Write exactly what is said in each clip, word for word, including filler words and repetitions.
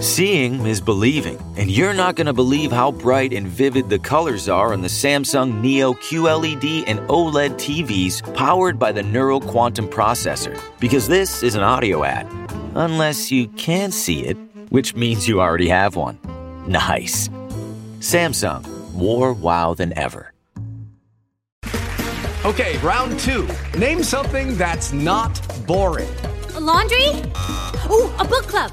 Seeing is believing, and you're not going to believe how bright and vivid the colors are on the Samsung Neo Q L E D and OLED T Vs powered by the Neural Quantum Processor, because this is an audio ad. Unless you can see it, which means you already have one. Nice. Samsung, more wow than ever. Okay, round two. Name something that's not boring. A laundry? Ooh, a book club.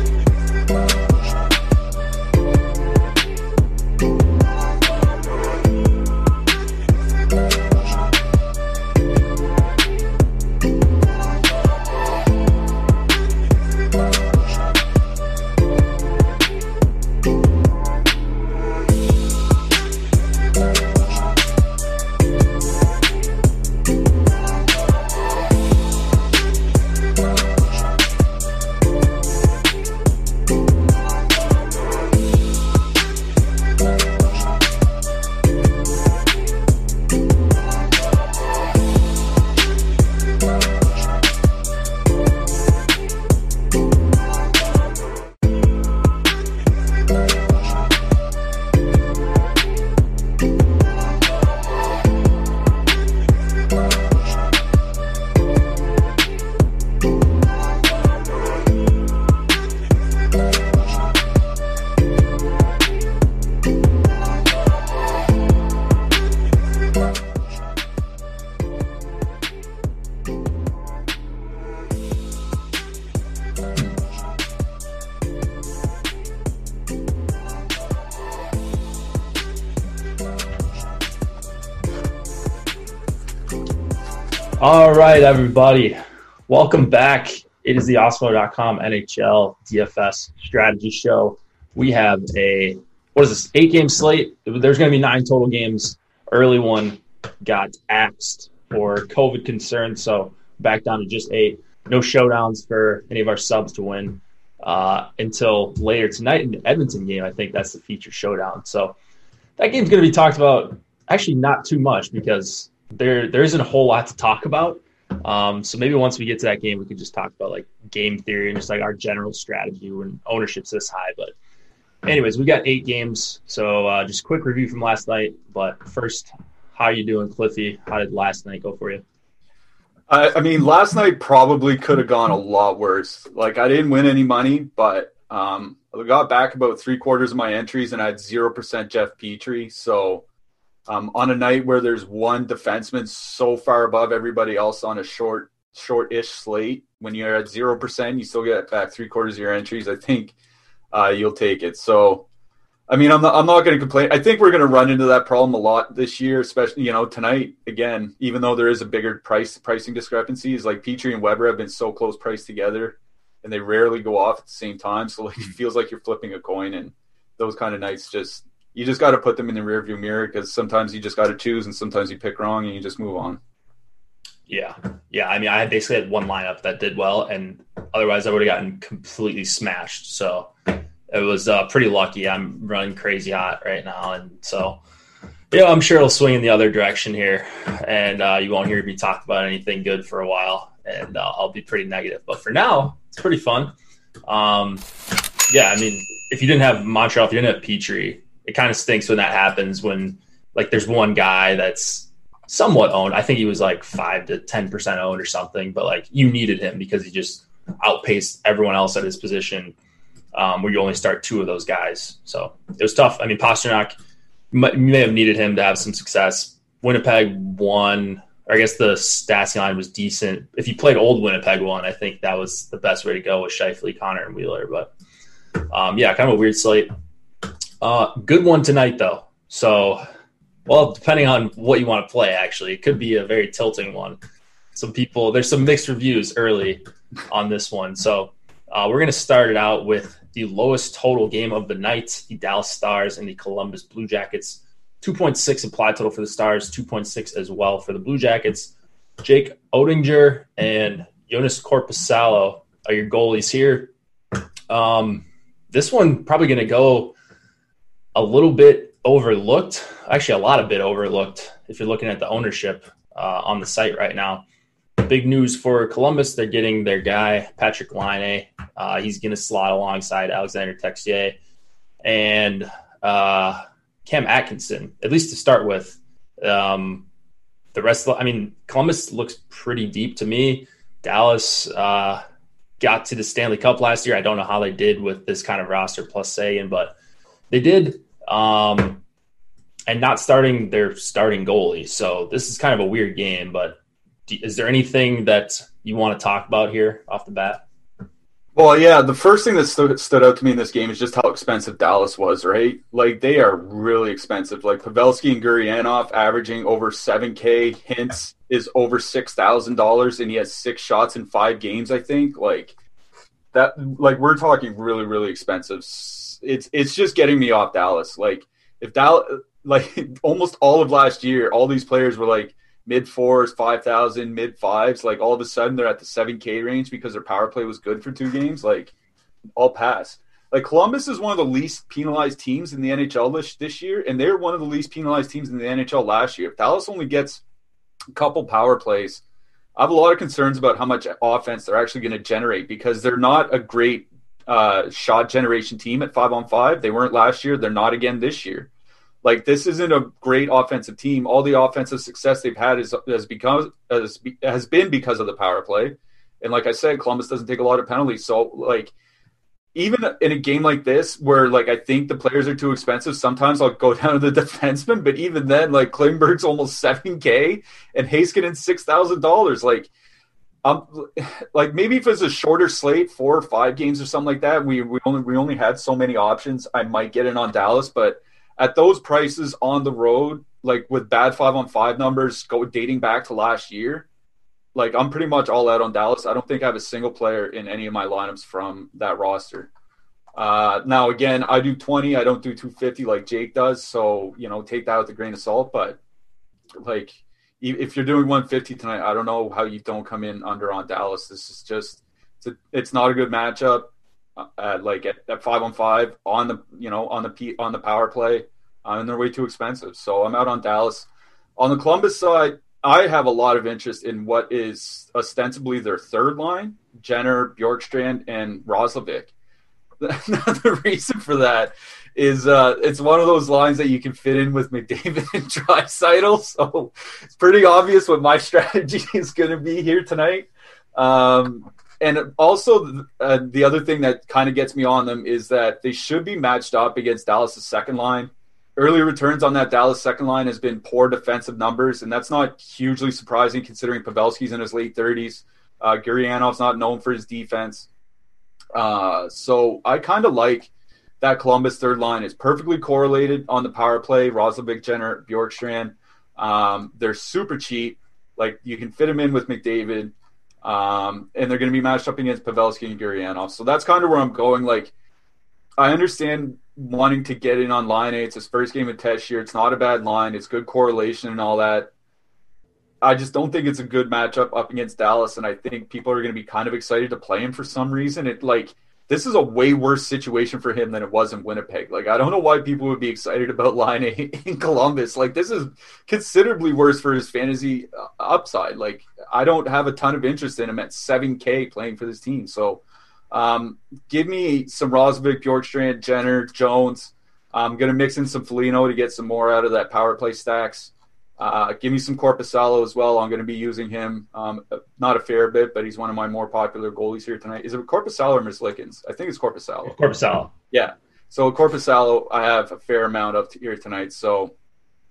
All right, everybody. Welcome back. It is the Osmo dot com N H L D F S strategy show. We have a, what is this, eight-game slate? There's going to be nine total games. Early one got axed for COVID concerns, so back down to just eight. No showdowns for any of our subs to win uh, until later tonight in the Edmonton game. I think that's the feature showdown. So that game's going to be talked about actually not too much because – There, there isn't a whole lot to talk about. Um, so maybe once we get to that game, we can just talk about like game theory and just like our general strategy when ownership's this high. But anyways, we got eight games. So uh, just quick review from last night. But first, how are you doing, Cliffy? How did last night go for you? I, I mean, last night probably could have gone a lot worse. Like I didn't win any money, but um, I got back about three quarters of my entries and I had zero percent Jeff Petry. So Um, on a night where there's one defenseman so far above everybody else on a short, short-ish slate, when you're at zero percent, you still get back three-quarters of your entries, I think uh, you'll take it. So, I mean, I'm not, I'm not going to complain. I think we're going to run into that problem a lot this year, especially, you know, tonight, again, even though there is a bigger price pricing discrepancy, is like Petry and Weber have been so close priced together, and they rarely go off at the same time. So, like, it feels like you're flipping a coin, and those kind of nights just – you just got to put them in the rearview mirror because sometimes you just got to choose and sometimes you pick wrong and you just move on. Yeah. Yeah. I mean, I basically had one lineup that did well and otherwise I would have gotten completely smashed. So it was uh, pretty lucky. I'm running crazy hot right now. And so, yeah, I'm sure it'll swing in the other direction here and uh, you won't hear me talk about anything good for a while and uh, I'll be pretty negative. But for now, it's pretty fun. Um, yeah. I mean, if you didn't have Montreal, if you didn't have Petry, it kind of stinks when that happens when, like, there's one guy that's somewhat owned. I think he was, like, five to ten percent owned or something. But, like, you needed him because he just outpaced everyone else at his position um, where you only start two of those guys. So it was tough. I mean, Pastrnak, you may have needed him to have some success. Winnipeg won. Or I guess the Stastny line was decent. If you played old Winnipeg one, I think that was the best way to go with Scheifele, Connor, and Wheeler. But, um, yeah, kind of a weird slate. Uh, good one tonight, though. So, well, depending on what you want to play, actually, it could be a very tilting one. Some people, there's some mixed reviews early on this one. So, uh, we're going to start it out with the lowest total game of the night, the Dallas Stars and the Columbus Blue Jackets. two point six applied total for the Stars, two point six as well for the Blue Jackets. Jake Oettinger and Jonas Korpisalo are your goalies here. Um, this one probably going to go a little bit overlooked, actually a lot of bit overlooked if you're looking at the ownership uh, on the site right now. Big news for Columbus, they're getting their guy, Patrick Laine. Uh, he's going to slot alongside Alexander Texier and uh, Cam Atkinson, at least to start with. Um, the rest of the, I mean, Columbus looks pretty deep to me. Dallas uh, got to the Stanley Cup last year. I don't know how they did with this kind of roster plus Sagan, but they did. Um, and not starting their starting goalie. So this is kind of a weird game, but do, is there anything that you want to talk about here off the bat? Well, yeah, the first thing that stu- stood out to me in this game is just how expensive Dallas was, right? Like, they are really expensive. Like, Pavelski and Gurianov averaging over seven K. Hintz is over six thousand dollars, and he has six shots in five games, I think. Like, that, like we're talking really, really expensive. It's it's just getting me off Dallas. Like, if Dallas, like, almost all of last year, all these players were, like, mid-fours, five thousand, mid-fives, like all of a sudden they're at the seven K range because their power play was good for two games, like I'll pass. Like Columbus is one of the least penalized teams in the N H L this, this year, and they're one of the least penalized teams in the N H L last year. If Dallas only gets a couple power plays, I have a lot of concerns about how much offense they're actually going to generate because they're not a great uh, shot generation team at five on five. They weren't last year. They're not again this year. Like, this isn't a great offensive team. All the offensive success they've had is, has, become, has, has been because of the power play. And like I said, Columbus doesn't take a lot of penalties. So, like, even in a game like this where, like, I think the players are too expensive, sometimes I'll go down to the defenseman. But even then, like, Klingberg's almost seven K and Haskinen's six thousand dollars. Like, um, like maybe if it's a shorter slate, four or five games or something like that, we, we, only, we only had so many options, I might get in on Dallas, but at those prices on the road, like with bad five-on-five numbers go dating back to last year, like I'm pretty much all out on Dallas. I don't think I have a single player in any of my lineups from that roster. Uh, now, again, I do twenty. I don't do two fifty like Jake does. So, you know, take that with a grain of salt. But, like, if you're doing one fifty tonight, I don't know how you don't come in under on Dallas. This is just it's, a, it's not a good matchup. Uh, like at, at five on five on the you know on the P, on the power play, uh, and they're way too expensive. So I'm out on Dallas. On the Columbus side, I have a lot of interest in what is ostensibly their third line: Jenner, Bjorkstrand, and Roslovic. The reason for that is uh, it's one of those lines that you can fit in with McDavid and Draisaitl. So it's pretty obvious what my strategy is going to be here tonight. Um, And also, uh, the other thing that kind of gets me on them is that they should be matched up against Dallas' second line. Early returns on that Dallas second line has been poor defensive numbers, and that's not hugely surprising considering Pavelski's in his late thirties. Uh, Gurianov's not known for his defense. Uh, so I kind of like that Columbus third line is perfectly correlated on the power play. Roslovic, Jenner, Bjorkstrand. Um, they're super cheap. Like, you can fit them in with McDavid. Um, and they're going to be matched up against Pavelski and Gurianov. So that's kind of where I'm going. Like, I understand wanting to get in on line A. It's his first game of test year. It's not a bad line. It's good correlation and all that. I just don't think it's a good matchup up against Dallas, and I think people are going to be kind of excited to play him for some reason. It like this is a way worse situation for him than it was in Winnipeg. Like, I don't know why people would be excited about line A in Columbus. Like, this is considerably worse for his fantasy upside. Like, I don't have a ton of interest in him at seven K playing for this team. So um, give me some Roslovic, Bjorkstrand, Jenner, Jones. I'm going to mix in some Foligno to get some more out of that power play stacks. Uh, give me some Korpisalo as well. I'm going to be using him, um, not a fair bit, but he's one of my more popular goalies here tonight. Is it Korpisalo or Merzlikins? I think it's Korpisalo. Korpisalo. Yeah. So Korpisalo I have a fair amount of here tonight. So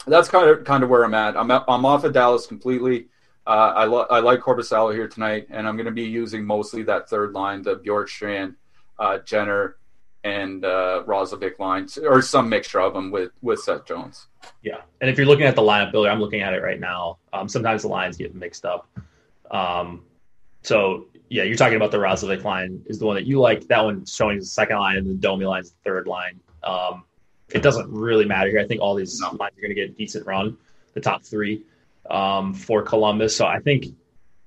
that's kind of kind of where I'm at. I'm I'm off of Dallas completely. Uh, I, lo- I like Korpisalo here tonight, and I'm going to be using mostly that third line, the Bjorkstrand, uh, Jenner, and uh, Roslovic lines, or some mixture of them with, with Seth Jones. Yeah, and if you're looking at the lineup builder, I'm looking at it right now. Um, sometimes the lines get mixed up. Um, so, yeah, you're talking about the Roslovic line is the one that you like. That one showing the second line, and the Domi line is the third line. Um, it doesn't really matter here. I think all these lines are going to get a decent run, the top three um, for Columbus. So I think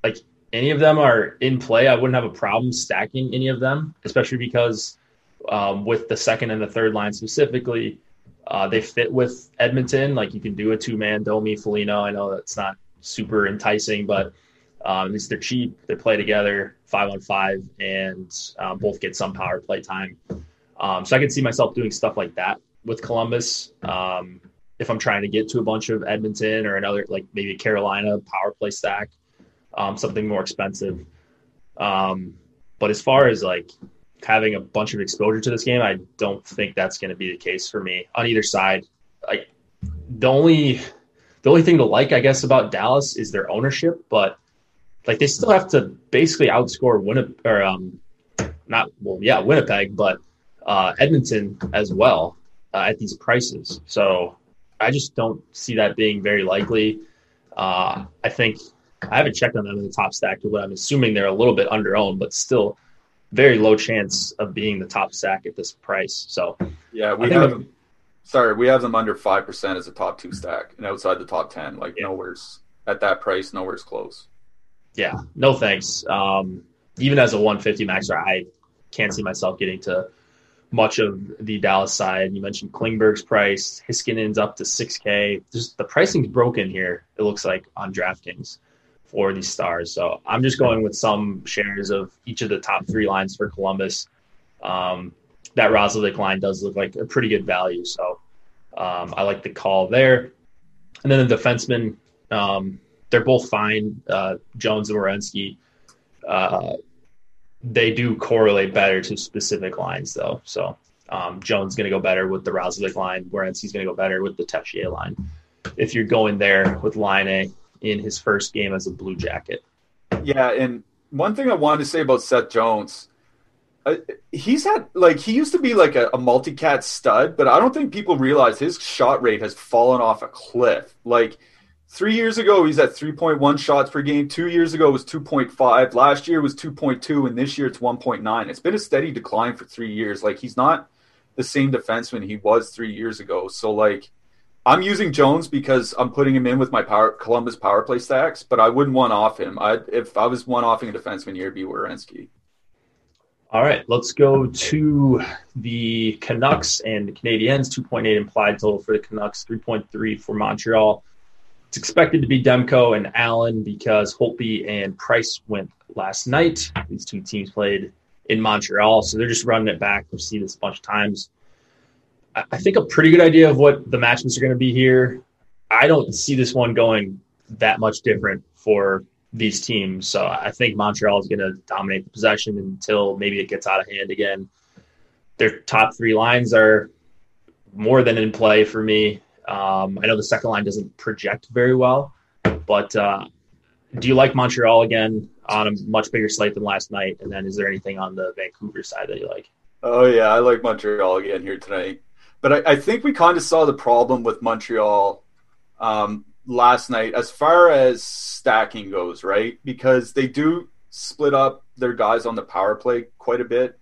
like any of them are in play. I wouldn't have a problem stacking any of them, especially because um, with the second and the third line specifically, uh, they fit with Edmonton. Like you can do a two-man Domi, Foligno. I know that's not super enticing, but um, at least they're cheap. They play together five on five and um, both get some power play time. Um, so I could see myself doing stuff like that with Columbus. Um, if I'm trying to get to a bunch of Edmonton or another, like maybe Carolina power play stack, um, something more expensive. Um, but as far as like having a bunch of exposure to this game, I don't think that's going to be the case for me on either side. Like the only, the only thing to like, I guess, about Dallas is their ownership, but like they still have to basically outscore Winnipeg or um, not, well, yeah, Winnipeg, but uh, Edmonton as well. Uh, at these prices. So I just don't see that being very likely. Uh, I think I haven't checked on them in the top stack, but I'm assuming they're a little bit under owned, but still very low chance of being the top stack at this price. So yeah, we have them, sorry, we have them under five percent as a top two stack and outside the top ten, like yeah. Nowhere's at that price, nowhere's close. Yeah, no thanks. Um, even as a one fifty maxer, I can't see myself getting to much of the Dallas side. You mentioned Klingberg's price, Hiskinen's up to six K. Just the pricing's broken here, it looks like, on DraftKings for these stars. So I'm just going with some shares of each of the top three lines for Columbus. Um, that Roslovic line does look like a pretty good value. So um, I like the call there. And then the defensemen, um, they're both fine. Uh, Jones and Werenski, uh they do correlate better to specific lines, though. So um, Jones is going to go better with the Roslovic line. Werenski's going to go better with the Tessier line. If you're going there with Line A in his first game as a Blue Jacket. Yeah, and one thing I wanted to say about Seth Jones, uh, he's had like he used to be like a, a multi-cat stud, but I don't think people realize his shot rate has fallen off a cliff. Like Three years ago, he's at three point one shots per game. Two years ago, it was two point five. Last year, it was two point two, and this year, it's one point nine. It's been a steady decline for three years. Like, he's not the same defenseman he was three years ago. So, like, I'm using Jones because I'm putting him in with my power, Columbus power play stacks, but I wouldn't one-off him. I, if I was one-offing a defenseman here, it'd be Werenski. All right, let's go to the Canucks and the Canadiens. two point eight implied total for the Canucks, three point three for Montreal. It's expected to be Demko and Allen because Holtby and Price went last night. These two teams played in Montreal, so they're just running it back. We've seen this a bunch of times. I think a pretty good idea of what the matchups are going to be here. I don't see this one going that much different for these teams, so I think Montreal is going to dominate the possession until maybe it gets out of hand again. Their top three lines are more than in play for me. Um, I know the second line doesn't project very well, but uh, do you like Montreal again on a much bigger slate than last night? And then is there anything on the Vancouver side that you like? Oh, yeah, I like Montreal again here tonight. But I, I think we kind of saw the problem with Montreal um, last night as far as stacking goes, right? Because they do split up their guys on the power play quite a bit,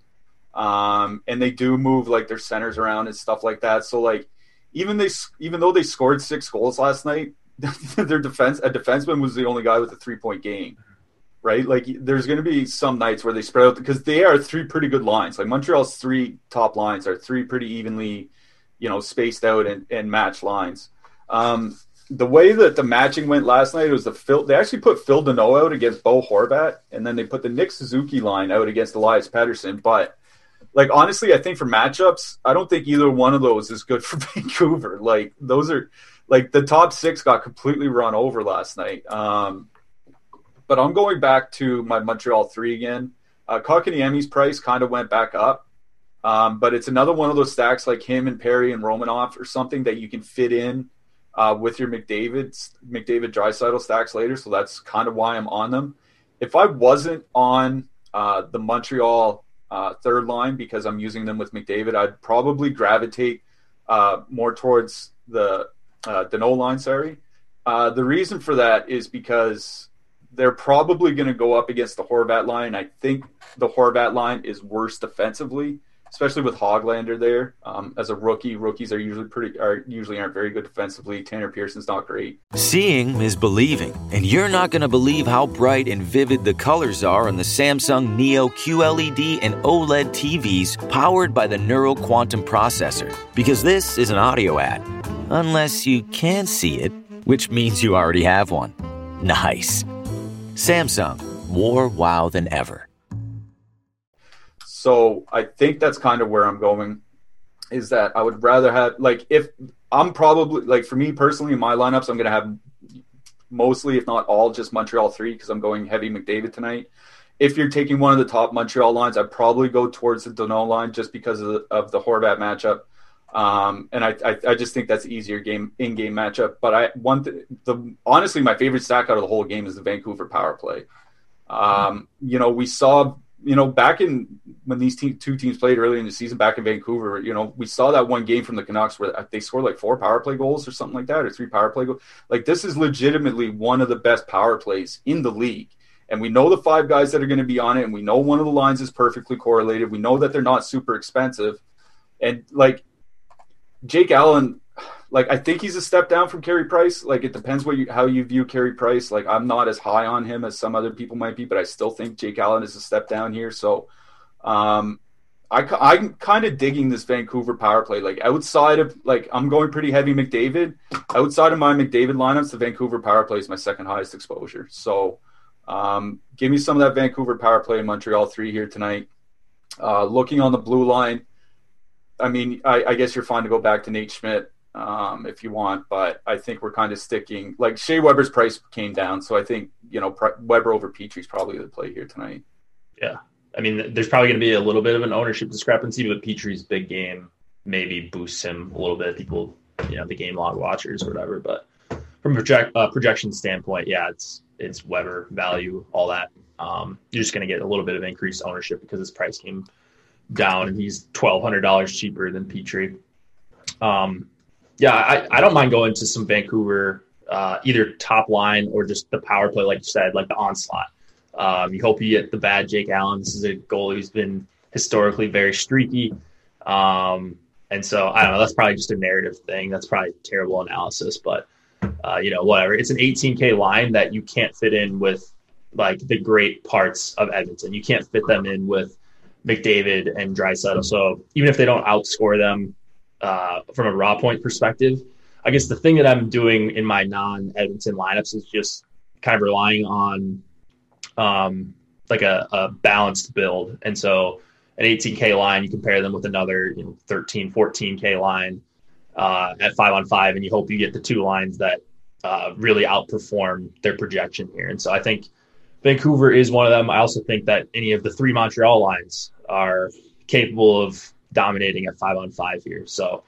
um, and they do move like their centers around and stuff like that. So, like, Even they, even though they scored six goals last night, their defense, a defenseman was the only guy with a three-point game, right? Like, there's going to be some nights where they spread out because they are three pretty good lines. Like, Montreal's three top lines are three pretty evenly, you know, spaced out and, and matched lines. Um, the way that the matching went last night was the Phil. They actually put Phil Deneau out against Bo Horvat, and then they put the Nick Suzuki line out against Elias Pettersson, but. Like, honestly, I think for matchups, I don't think either one of those is good for Vancouver. Like, those are – like, the top six got completely run over last night. Um, but I'm going back to my Montreal three again. Uh, Kotkaniemi's price kind of went back up. Um, but it's another one of those stacks like him and Perry and Romanoff or something that you can fit in uh, with your McDavid, McDavid Draisaitl stacks later. So that's kind of why I'm on them. If I wasn't on uh, the Montreal – Uh, third line because I'm using them with McDavid, I'd probably gravitate uh, more towards the uh, Deneau line, sorry. Uh, the reason for that is because they're probably going to go up against the Horvat line. I think the Horvat line is worse defensively especially with Hoglander there um, as a rookie. Rookies are usually pretty are usually aren't very good defensively. Tanner Pearson's not great. Seeing is believing, and you're not going to believe how bright and vivid the colors are on the Samsung Neo Q L E D and OLED T Vs powered by the Neural Quantum Processor. Because this is an audio ad, unless you can see it, which means you already have one. Nice. Samsung, more wow than ever. So I think that's kind of where I'm going, is that I would rather have, like, if I'm probably, like, for me personally, in my lineups, I'm going to have mostly, if not all, just Montreal three, because I'm going heavy McDavid tonight. If you're taking one of the top Montreal lines, I'd probably go towards the Danault line just because of the, of the Horvat matchup. Um, and I, I, I just think that's an easier game, in-game matchup. But I one th- the honestly, my favorite stack out of the whole game is the Vancouver power play. Um, you know, we saw... You know, back in when these te- two teams played early in the season, back in Vancouver, you know, we saw that one game from the Canucks where they scored like four power play goals or something like that, or three power play goals. Like, this is legitimately one of the best power plays in the league. And we know the five guys that are going to be on it, and we know one of the lines is perfectly correlated. We know that they're not super expensive. And, like, Jake Allen, like, I think he's a step down from Carey Price. Like, it depends what you, how you view Carey Price. Like, I'm not as high on him as some other people might be, but I still think Jake Allen is a step down here. So um, I, I'm kind of digging this Vancouver power play. Like, outside of, like, I'm going pretty heavy McDavid. Outside of my McDavid lineups, the Vancouver power play is my second highest exposure. So um, give me some of that Vancouver power play in Montreal three here tonight. Uh, looking on the blue line, I mean, I, I guess you're fine to go back to Nate Schmidt um, if you want, but I think we're kind of sticking. Like, Shea Weber's price came down, so I think, you know, Weber over Petrie's probably the play here tonight. Yeah. I mean, there's probably going to be a little bit of an ownership discrepancy, but Petrie's big game maybe boosts him a little bit. People, you know, the game log watchers or whatever, but from a project, uh, projection standpoint, yeah, it's it's Weber, value, all that. Um, you're just going to get a little bit of increased ownership because his price came down, and he's twelve hundred dollars cheaper than Petry. Um, yeah, I, I don't mind going to some Vancouver, uh, either top line or just the power play, like you said, like the onslaught. Um, you hope you get the bad Jake Allen. This is a goalie who's been historically very streaky. Um, and so, I don't know, that's probably just a narrative thing. That's probably terrible analysis, but, uh, you know, whatever. It's an eighteen K line that you can't fit in with, like, the great parts of Edmonton. You can't fit them in with McDavid and Draisaitl. So even if they don't outscore them uh, from a raw point perspective, I guess the thing that I'm doing in my non-Edmonton lineups is just kind of relying on um, like a, a balanced build. And so an eighteen K line, you compare them with another, you know, thirteen, fourteen K line uh, at five on five, and you hope you get the two lines that uh, really outperform their projection here. And so I think Vancouver is one of them. I also think that any of the three Montreal lines are capable of dominating at five on five here. So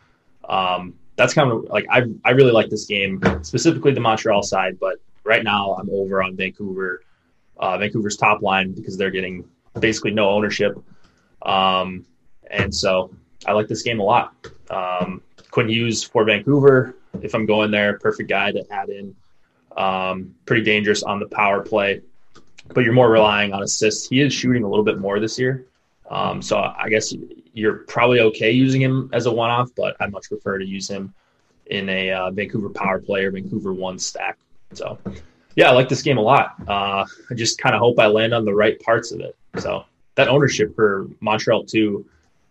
um, that's kind of like, I I really like this game, specifically the Montreal side, but right now I'm over on Vancouver, uh, Vancouver's top line, because they're getting basically no ownership. Um, and so I like this game a lot. Um, Quinn Hughes for Vancouver, if I'm going there, perfect guy to add in. Um, pretty dangerous on the power play, but you're more relying on assists. He is shooting a little bit more this year. Um, so I guess you're probably okay using him as a one-off, but I much prefer to use him in a uh, Vancouver power play or Vancouver one stack. So, yeah, I like this game a lot. Uh, I just kind of hope I land on the right parts of it. So that ownership for Montreal two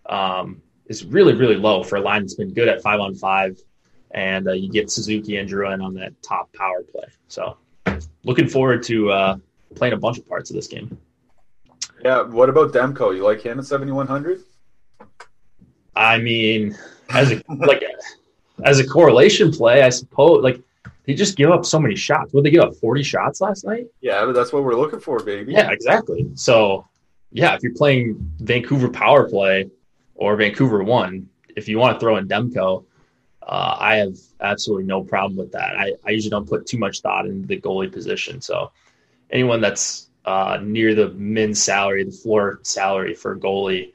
um, is really, really low for a line that's been good at five on five, and uh, you get Suzuki and Drouin on that top power play. So looking forward to uh, – playing a bunch of parts of this game. Yeah, what about Demko? You like him at seventy-one hundred? I mean, as a like as a correlation play, I suppose. Like, they just give up so many shots. What, they give up forty shots last night? Yeah, but that's what we're looking for, baby. Yeah, exactly. So, yeah, if you're playing Vancouver power play or Vancouver one, if you want to throw in Demko, uh, I have absolutely no problem with that. I, I usually don't put too much thought into the goalie position, so anyone that's uh, near the min salary, the floor salary for a goalie,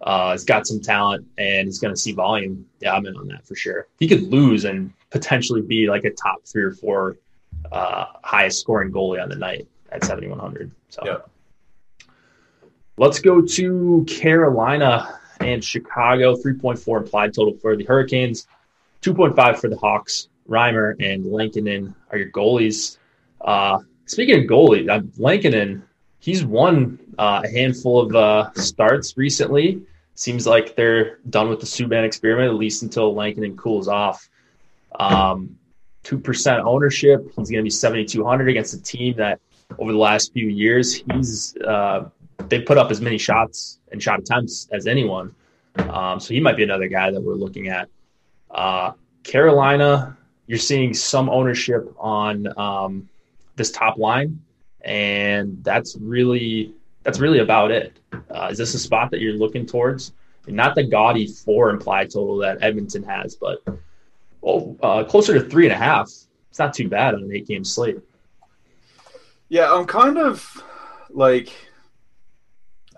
uh, has got some talent and is going to see volume. Yeah, I'm in on that for sure. He could lose and potentially be like a top three or four uh, highest scoring goalie on the night at seventy-one hundred. So yep. Let's go to Carolina and Chicago. three point four implied total for the Hurricanes, two point five for the Hawks. Reimer and Lankanen are your goalies. Uh, speaking of goalies, uh, Lankanen, he's won uh, a handful of uh, starts recently. Seems like they're done with the Subban experiment, at least until Lankanen cools off. Um, two percent ownership. He's going to be seventy-two hundred against a team that over the last few years, he's uh, they put up as many shots and shot attempts as anyone. Um, so he might be another guy that we're looking at. Uh, Carolina, you're seeing some ownership on um, this top line, and that's really that's really about it. Uh, is this a spot that you're looking towards? And not the gaudy four implied total that Edmonton has, but well, uh, closer to three and a half. It's not too bad on an eight-game slate. Yeah, I'm kind of like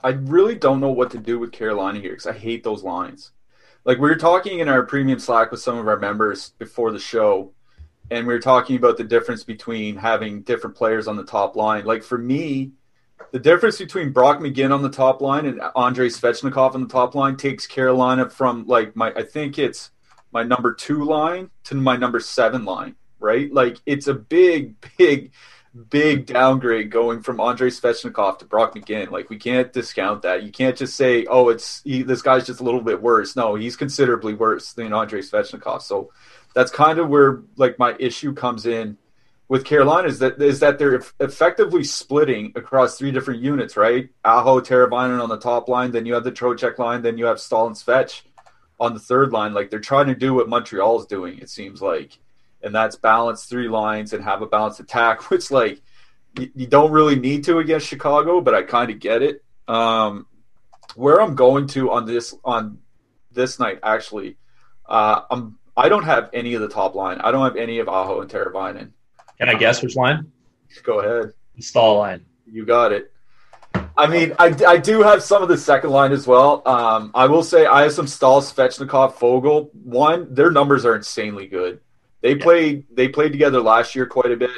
I really don't know what to do with Carolina here because I hate those lines. Like we were talking in our premium Slack with some of our members before the show, and we were talking about the difference between having different players on the top line. Like for me, the difference between Brock McGinn on the top line and Andrei Svechnikov on the top line takes Carolina from like my I think it's my number two line to my number seven line, right? Like it's a big, big Big downgrade going from Andrei Svechnikov to Brock McGinn. Like, we can't discount that. You can't just say, oh, it's he, this guy's just a little bit worse. No, he's considerably worse than Andrei Svechnikov. So that's kind of where, like, my issue comes in with Carolina is that is that they're effectively splitting across three different units, right? Aho, Teravainen on the top line, then you have the Trocheck line, then you have Staal and Svech on the third line. Like, they're trying to do what Montreal's doing, it seems like. And that's balance three lines and have a balanced attack, which, like, you, you don't really need to against Chicago, but I kind of get it. Um, where I'm going to on this on this night, actually, uh, I'm, I don't have any of the top line. I don't have any of Aho and Teravainen. Can I guess which line? Go ahead. Staal line. You got it. I mean, I, I do have some of the second line as well. Um, I will say I have some Staal, Svechnikov, Fogel. One, their numbers are insanely good. They played They played together last year quite a bit.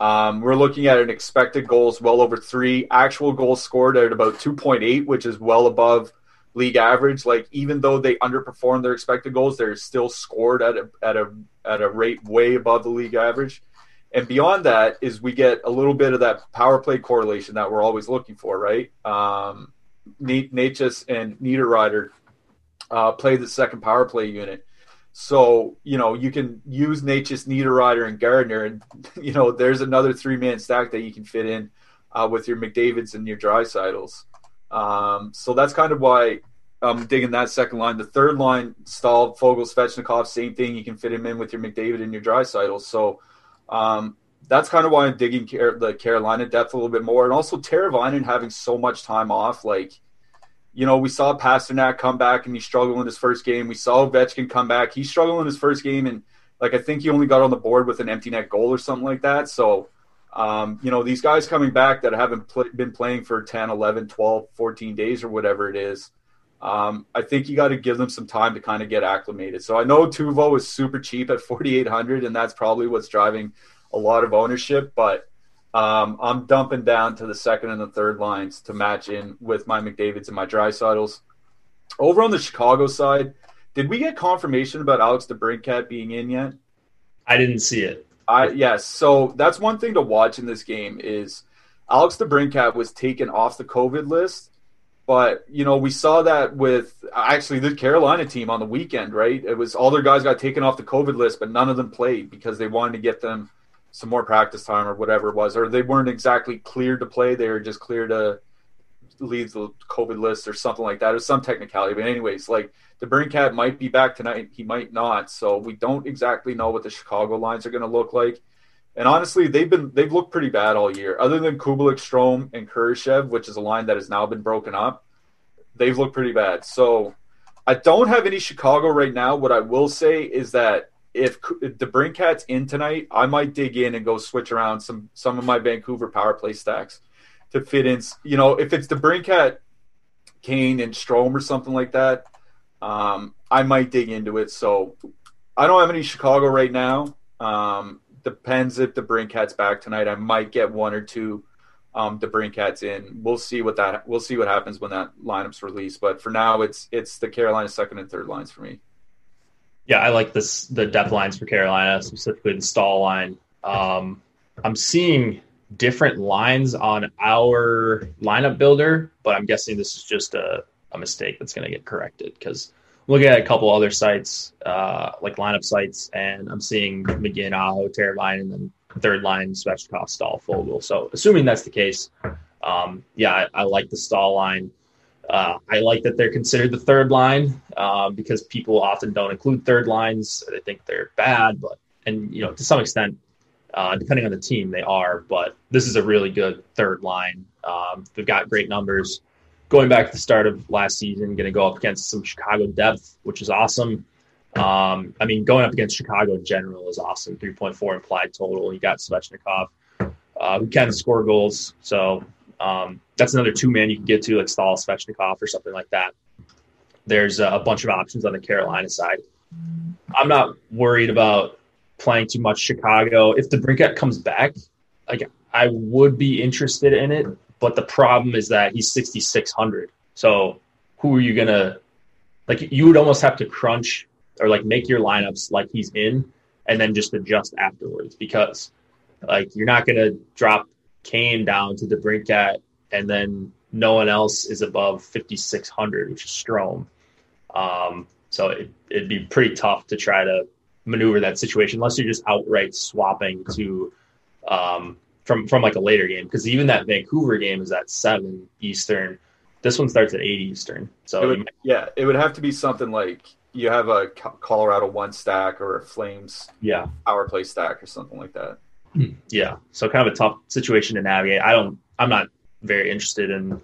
Um, we're looking at an expected goals well over three. Actual goals scored at about two point eight, which is well above league average. Like, even though they underperformed their expected goals, they're still scored at a, at a, at a rate way above the league average. And beyond that is we get a little bit of that power play correlation that we're always looking for, right? Um, Natchez and Niederreiter uh, play the second power play unit. So, you know, you can use Natchez, Niederreiter, and Gardner, and, you know, there's another three-man stack that you can fit in uh, with your McDavids and your Draisaitls. Um, so that's kind of why I'm digging that second line. The third line, Staal, Fogel, Svechnikov, same thing. You can fit him in with your McDavid and your Draisaitls. So um, that's kind of why I'm digging Car- the Carolina depth a little bit more. And also Teravainen having so much time off, like, you know, we saw Pastrnak come back and he struggled in his first game. We saw Ovechkin come back. He struggled in his first game, and, like, I think he only got on the board with an empty net goal or something like that. So, um, you know, these guys coming back that haven't pl- been playing for ten, eleven, twelve, fourteen days or whatever it is, um, I think you got to give them some time to kind of get acclimated. So I know Tuvo is super cheap at forty-eight hundred, and that's probably what's driving a lot of ownership, but Um, I'm dumping down to the second and the third lines to match in with my McDavids and my Draisaitls. Over on the Chicago side, did we get confirmation about Alex DeBrincat being in yet? I didn't see it. I Yes, yeah, so that's one thing to watch in this game is Alex DeBrincat was taken off the COVID list, but, you know, we saw that with actually the Carolina team on the weekend, right? It was all their guys got taken off the COVID list, but none of them played because they wanted to get them some more practice time or whatever it was, or they weren't exactly cleared to play. They were just cleared to leave the COVID list or something like that. It was some technicality. But anyways, like DeBrincat might be back tonight. He might not. So we don't exactly know what the Chicago lines are going to look like. And honestly, they've been, they've looked pretty bad all year. Other than Kubelik, Strome, and Kurashev, which is a line that has now been broken up, they've looked pretty bad. So I don't have any Chicago right now. What I will say is that if DeBrincat's in tonight, I might dig in and go switch around some some of my Vancouver power play stacks to fit in. You know, if it's DeBrincat, Kane, and Strome or something like that, um, I might dig into it. So I don't have any Chicago right now. Um, depends if DeBrincat's back tonight. I might get one or two um, DeBrincat's in. We'll see what that we'll see what happens when that lineup's released. But for now, it's it's the Carolina second and third lines for me. Yeah, I like this the depth lines for Carolina, specifically the Staal line. Um, I'm seeing different lines on our lineup builder, but I'm guessing this is just a, a mistake that's going to get corrected because I'm looking at a couple other sites, uh, like lineup sites, and I'm seeing McGinn, Aho, Teravainen, and then third line, Svechnikov, Staal, Fogel. So assuming that's the case, um, yeah, I, I like the Staal line. Uh, I like that they're considered the third line uh, because people often don't include third lines. They think they're bad, but and you know to some extent, uh, depending on the team, they are. But this is a really good third line. Um, they've got great numbers. Going back to the start of last season, going to go up against some Chicago depth, which is awesome. Um, I mean, going up against Chicago in general is awesome. three point four implied total. You got Svechnikov, uh, who can score goals, so. Um, that's another two man you can get to, like Staal, Svechnikov, or something like that. There's a bunch of options on the Carolina side. I'm not worried about playing too much Chicago. If DeBrincat comes back, like I would be interested in it, but the problem is that he's sixty-six hundred. So who are you gonna like? You would almost have to crunch or like make your lineups like he's in, and then just adjust afterwards because like you're not gonna drop Kane down to DeBrincat, and then no one else is above fifty-six hundred, which is Strome. Um, so it, it'd be pretty tough to try to maneuver that situation unless you're just outright swapping to um, from from like a later game. Because even that Vancouver game is at seven Eastern. This one starts at eight Eastern. So it would, might- yeah, it would have to be something like you have a Colorado one stack or a Flames yeah power play stack or something like that. Yeah, so kind of a tough situation to navigate. I don't, I'm not very interested in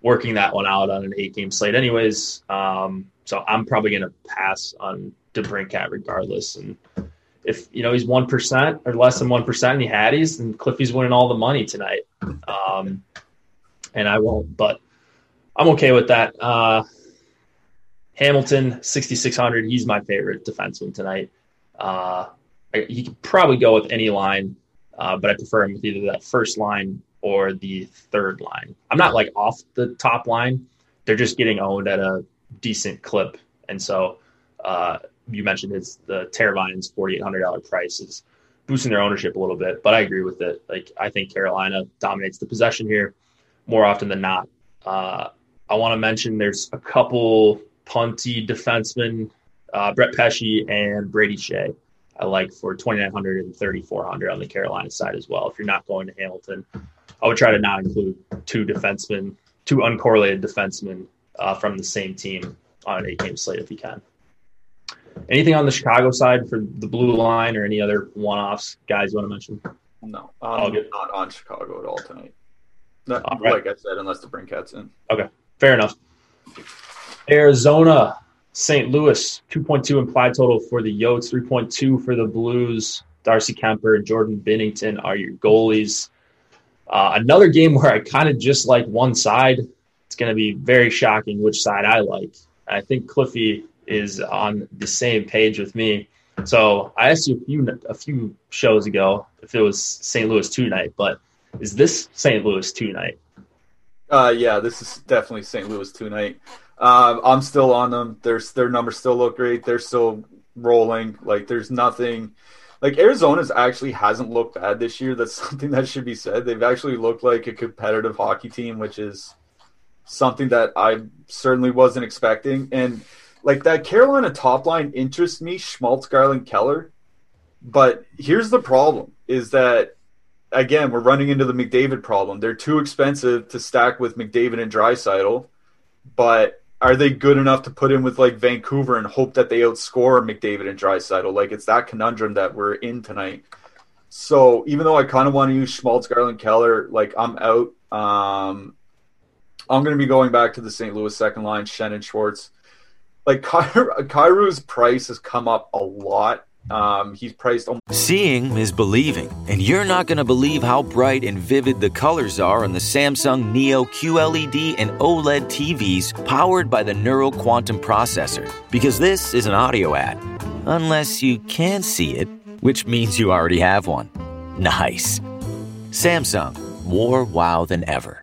working that one out on an eight-game slate, anyways. Um, so I'm probably going to pass on DeBrincat regardless. And if you know he's one percent or less than one percent, and he haddies, then Cliffy's winning all the money tonight. Um, and I won't, but I'm okay with that. Uh, Hamilton sixty-six hundred. He's my favorite defenseman tonight. Uh, I, he could probably go with any line. Uh, but I prefer him with either that first line or the third line. I'm not like off the top line. They're just getting owned at a decent clip. And so uh, you mentioned it's the Teravainen's forty-eight hundred dollars price is boosting their ownership a little bit, but I agree with it. Like I think Carolina dominates the possession here more often than not. Uh, I want to mention there's a couple punty defensemen, uh, Brett Pesci and Brady Shea. I like for twenty-nine hundred and thirty-four hundred on the Carolina side as well. If you're not going to Hamilton, I would try to not include two defensemen, two uncorrelated defensemen uh, from the same team on an eight-game slate if you can. Anything on the Chicago side for the blue line or any other one-offs guys you want to mention? No, I'm not on Chicago at all tonight. Not, all right. Like I said, unless the DeBrincat's in. Okay, fair enough. Arizona. Saint Louis, two point two implied total for the Yotes, three point two for the Blues. Darcy Kemper and Jordan Binnington are your goalies. Uh, another game where I kind of just like one side. It's going to be very shocking which side I like. I think Cliffy is on the same page with me. So I asked you a few, a few shows ago if it was Saint Louis two night, but is this Saint Louis two night? Uh, yeah, this is definitely Saint Louis two night. Uh, I'm still on them. Their their numbers still look great. They're still rolling. Like there's nothing. Like Arizona's actually hasn't looked bad this year. That's something that should be said. They've actually looked like a competitive hockey team, which is something that I certainly wasn't expecting. And like that Carolina top line interests me, Schmaltz, Garland, Keller. But here's the problem: is that again we're running into the McDavid problem. They're too expensive to stack with McDavid and Draisaitl, but are they good enough to put in with like Vancouver and hope that they outscore McDavid and Draisaitl? Like it's that conundrum that we're in tonight. So even though I kind of want to use Schmaltz, Garland, Keller, like I'm out. Um, I'm going to be going back to the Saint Louis second line, Shannon Schwartz. Like Kairu, Kairu's price has come up a lot. Um, he's priced on. Seeing is believing, and you're not going to believe how bright and vivid the colors are on the Samsung Neo Q L E D and OLED T Vs powered by the Neural Quantum Processor. Because this is an audio ad, unless you can see it, which means you already have one. Nice. Samsung, more wow than ever.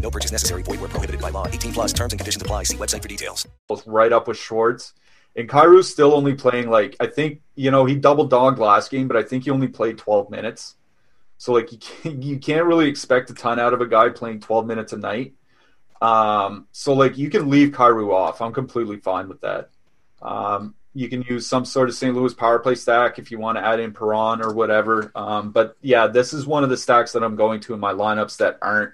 No purchase necessary. Void where prohibited by law. eighteen plus terms and conditions apply. See website for details. Right up with Schwartz. And Kairu's still only playing, like, I think, you know, he double-dogged last game, but I think he only played twelve minutes. So, like, you can't, you can't really expect a ton out of a guy playing twelve minutes a night. Um, so, like, you can leave Kairu off. I'm completely fine with that. Um, you can use some sort of Saint Louis power play stack if you want to add in Perron or whatever. Um, but, yeah, this is one of the stacks that I'm going to in my lineups that aren't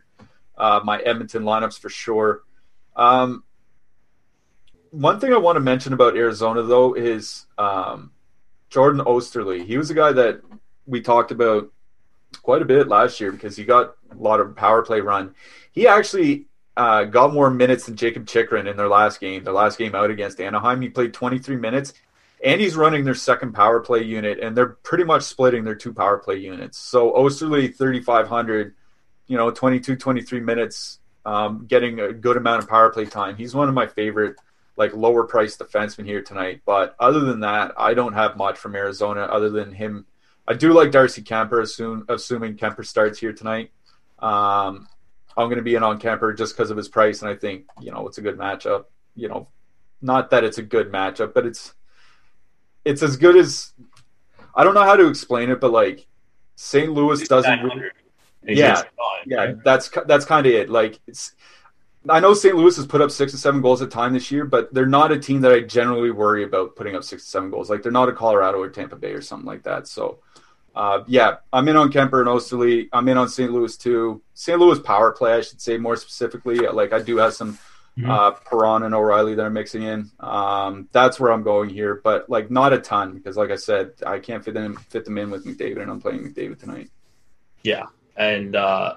Uh, my Edmonton lineups for sure. Um, one thing I want to mention about Arizona, though, is um, Jordan Oesterle. He was a guy that we talked about quite a bit last year because he got a lot of power play run. He actually uh, got more minutes than Jacob Chychrun in their last game, their last game out against Anaheim. He played twenty-three minutes, and he's running their second power play unit, and they're pretty much splitting their two power play units. So Oesterle, thirty-five hundred, you know, twenty-two, twenty-three minutes, um, getting a good amount of power play time. He's one of my favorite, like, lower-priced defensemen here tonight. But other than that, I don't have much from Arizona other than him. I do like Darcy Kemper, assume, assuming Kemper starts here tonight. Um, I'm going to be in on Kemper just because of his price, and I think, you know, it's a good matchup. You know, not that it's a good matchup, but it's it's as good as – I don't know how to explain it, but, like, Saint Louis doesn't really – Yeah, yeah, that's that's kind of it. Like, it's, I know Saint Louis has put up six to seven goals at time this year, but they're not a team that I generally worry about putting up six to seven goals. Like, they're not a Colorado or Tampa Bay or something like that. So, uh, yeah, I'm in on Kemper and Oesterle. I'm in on Saint Louis too. Saint Louis power play, I should say more specifically. Like, I do have some mm-hmm. uh, Perron and O'Reilly that I'm mixing in. Um, that's where I'm going here, but, like, not a ton because, like I said, I can't fit them fit them in with McDavid, and I'm playing McDavid tonight. Yeah. And, uh,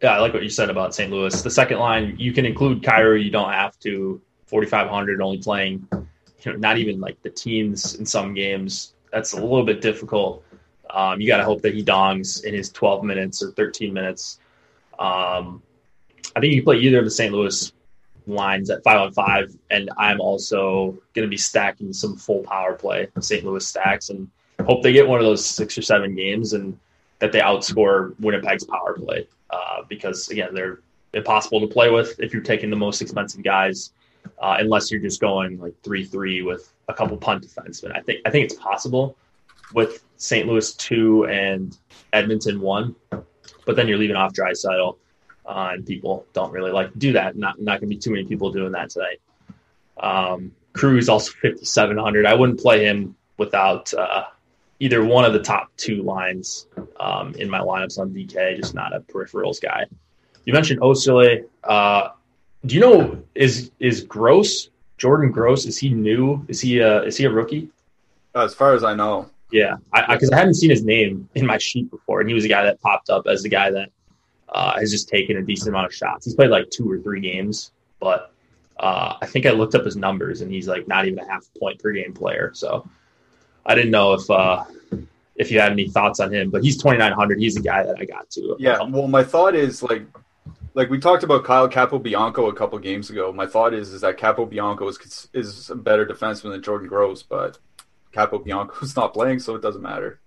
yeah, I like what you said about Saint Louis. The second line, you can include Kyrou. You don't have to. forty-five hundred, only playing, you know, not even like the teens in some games. That's a little bit difficult. Um, you got to hope that he dongs in his twelve minutes or thirteen minutes. Um, I think you can play either of the Saint Louis lines at five on five, and I'm also going to be stacking some full power play Saint Louis stacks and hope they get one of those six or seven games and that they outscore Winnipeg's power play uh, because, again, they're impossible to play with if you're taking the most expensive guys, uh, unless you're just going like three three with a couple punt defensemen. I think I think it's possible with Saint Louis two and Edmonton one, but then you're leaving off Draisaitl, uh, and people don't really like to do that. Not not going to be too many people doing that tonight. Um, Crews also fifty-seven hundred. I wouldn't play him without uh, – either one of the top two lines um, in my lineups on D K, just not a peripherals guy. You mentioned Oesterle. Uh, do you know, is is Gross, Jordan Gross, is he new? Is he a, is he a rookie? As far as I know. Yeah, because I, I, I hadn't seen his name in my sheet before, and he was a guy that popped up as the guy that uh, has just taken a decent amount of shots. He's played like two or three games, but uh, I think I looked up his numbers, and he's like not even a half point per game player, so... I didn't know if uh, if you had any thoughts on him, but he's twenty-nine hundred. He's the guy that I got to. Yeah, well, my thought is, like like we talked about Kyle Capobianco a couple games ago. My thought is is that Capobianco is, is a better defenseman than Jordan Gross, but Capobianco's not playing, so it doesn't matter.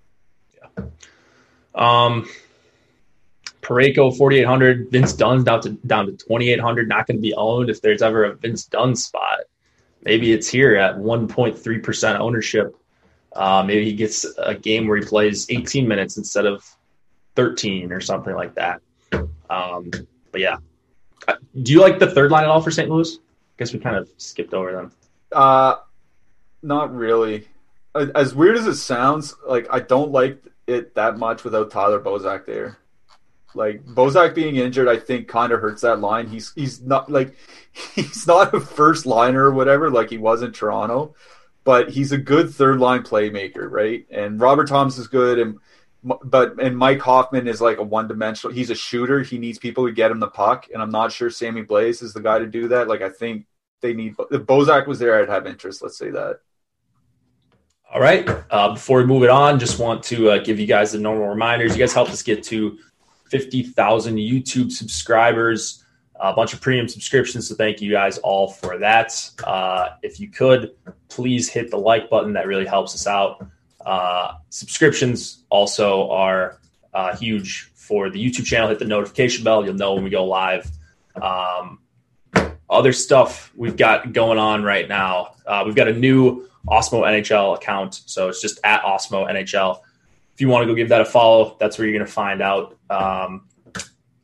Yeah. Um, Parayko, forty-eight hundred. Vince Dunn's down to, down to twenty-eight hundred. Not going to be owned if there's ever a Vince Dunn spot. Maybe it's here at one point three percent ownership. Uh, maybe he gets a game where he plays eighteen minutes instead of thirteen or something like that. Um, but, yeah. Do you like the third line at all for Saint Louis? I guess we kind of skipped over them. Uh, not really. As weird as it sounds, like, I don't like it that much without Tyler Bozak there. Like, Bozak being injured, I think, kind of hurts that line. He's he's not, like, he's not a first liner or whatever like he was in Toronto. But he's a good third-line playmaker, right? And Robert Thomas is good, and But and Mike Hoffman is like a one-dimensional. He's a shooter. He needs people to get him the puck, and I'm not sure Sammy Blais is the guy to do that. Like I think they need. If Bozak was there, I'd have interest. Let's say that. All right. Uh, before we move it on, just want to uh, give you guys the normal reminders. You guys helped us get to fifty thousand YouTube subscribers, a bunch of premium subscriptions. So thank you guys all for that. Uh, if you could, please hit the like button. That really helps us out. Uh, subscriptions also are uh, huge for the YouTube channel. Hit the notification bell. You'll know when we go live. Um, other stuff we've got going on right now. Uh, we've got a new Osmo N H L account. So it's just at Osmo N H L. If you want to go give that a follow, that's where you're going to find out. Um,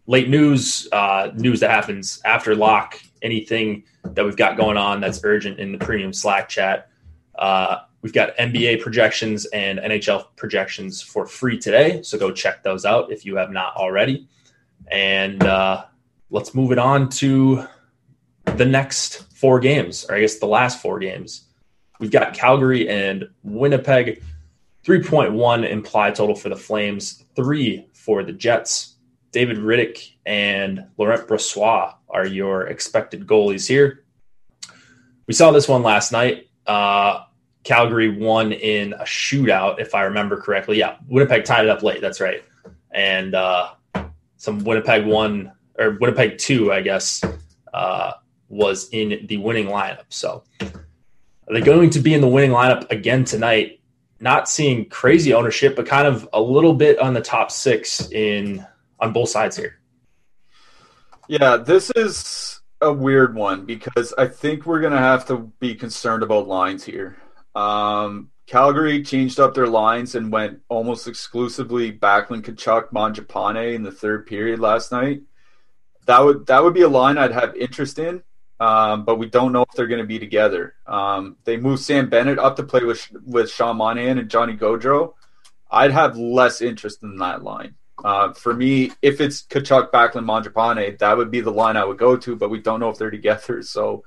late news, uh, news that happens after lock, anything that we've got going on that's urgent in the premium Slack chat. Uh, We've got N B A projections and N H L projections for free today. So go check those out if you have not already. And uh, let's move it on to the next four games, or I guess the last four games. We've got Calgary and Winnipeg, three point one implied total for the Flames, three for the Jets. David Riddick and Laurent Brossoit are your expected goalies here. We saw this one last night. Uh, Calgary won in a shootout, if I remember correctly. Yeah, Winnipeg tied it up late. That's right. And uh, some Winnipeg one or Winnipeg two, I guess, uh, was in the winning lineup. So are they going to be in the winning lineup again tonight? Not seeing crazy ownership, but kind of a little bit on the top six in on both sides here. Yeah, this is a weird one because I think we're going to have to be concerned about lines here. Um, Calgary changed up their lines and went almost exclusively Backlund, Tkachuk, Mangiapane in the third period last night. That would that would be a line I'd have interest in, um, but we don't know if they're going to be together. Um, they moved Sam Bennett up to play with with Sean Monahan and Johnny Gaudreau. I'd have less interest in that line. Uh, for me, if it's Tkachuk, Backlund, Mangiapane, that would be the line I would go to, but we don't know if they're together. So,